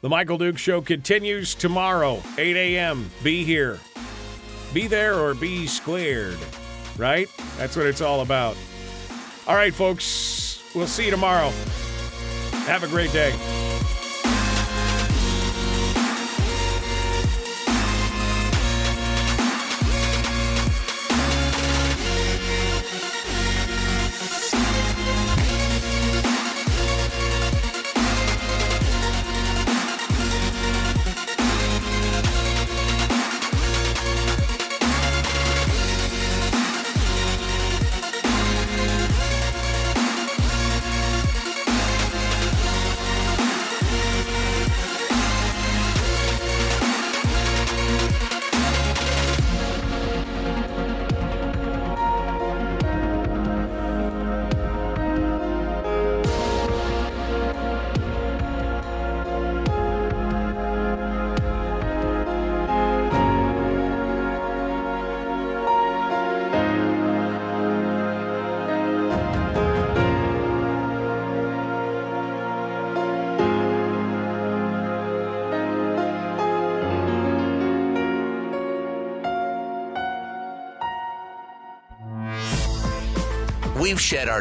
The Michael Dukes Show continues tomorrow, 8 a.m. Be here. Be there or be squared, right? That's what it's all about. All right, folks. We'll see you tomorrow. Have a great day. We've shed our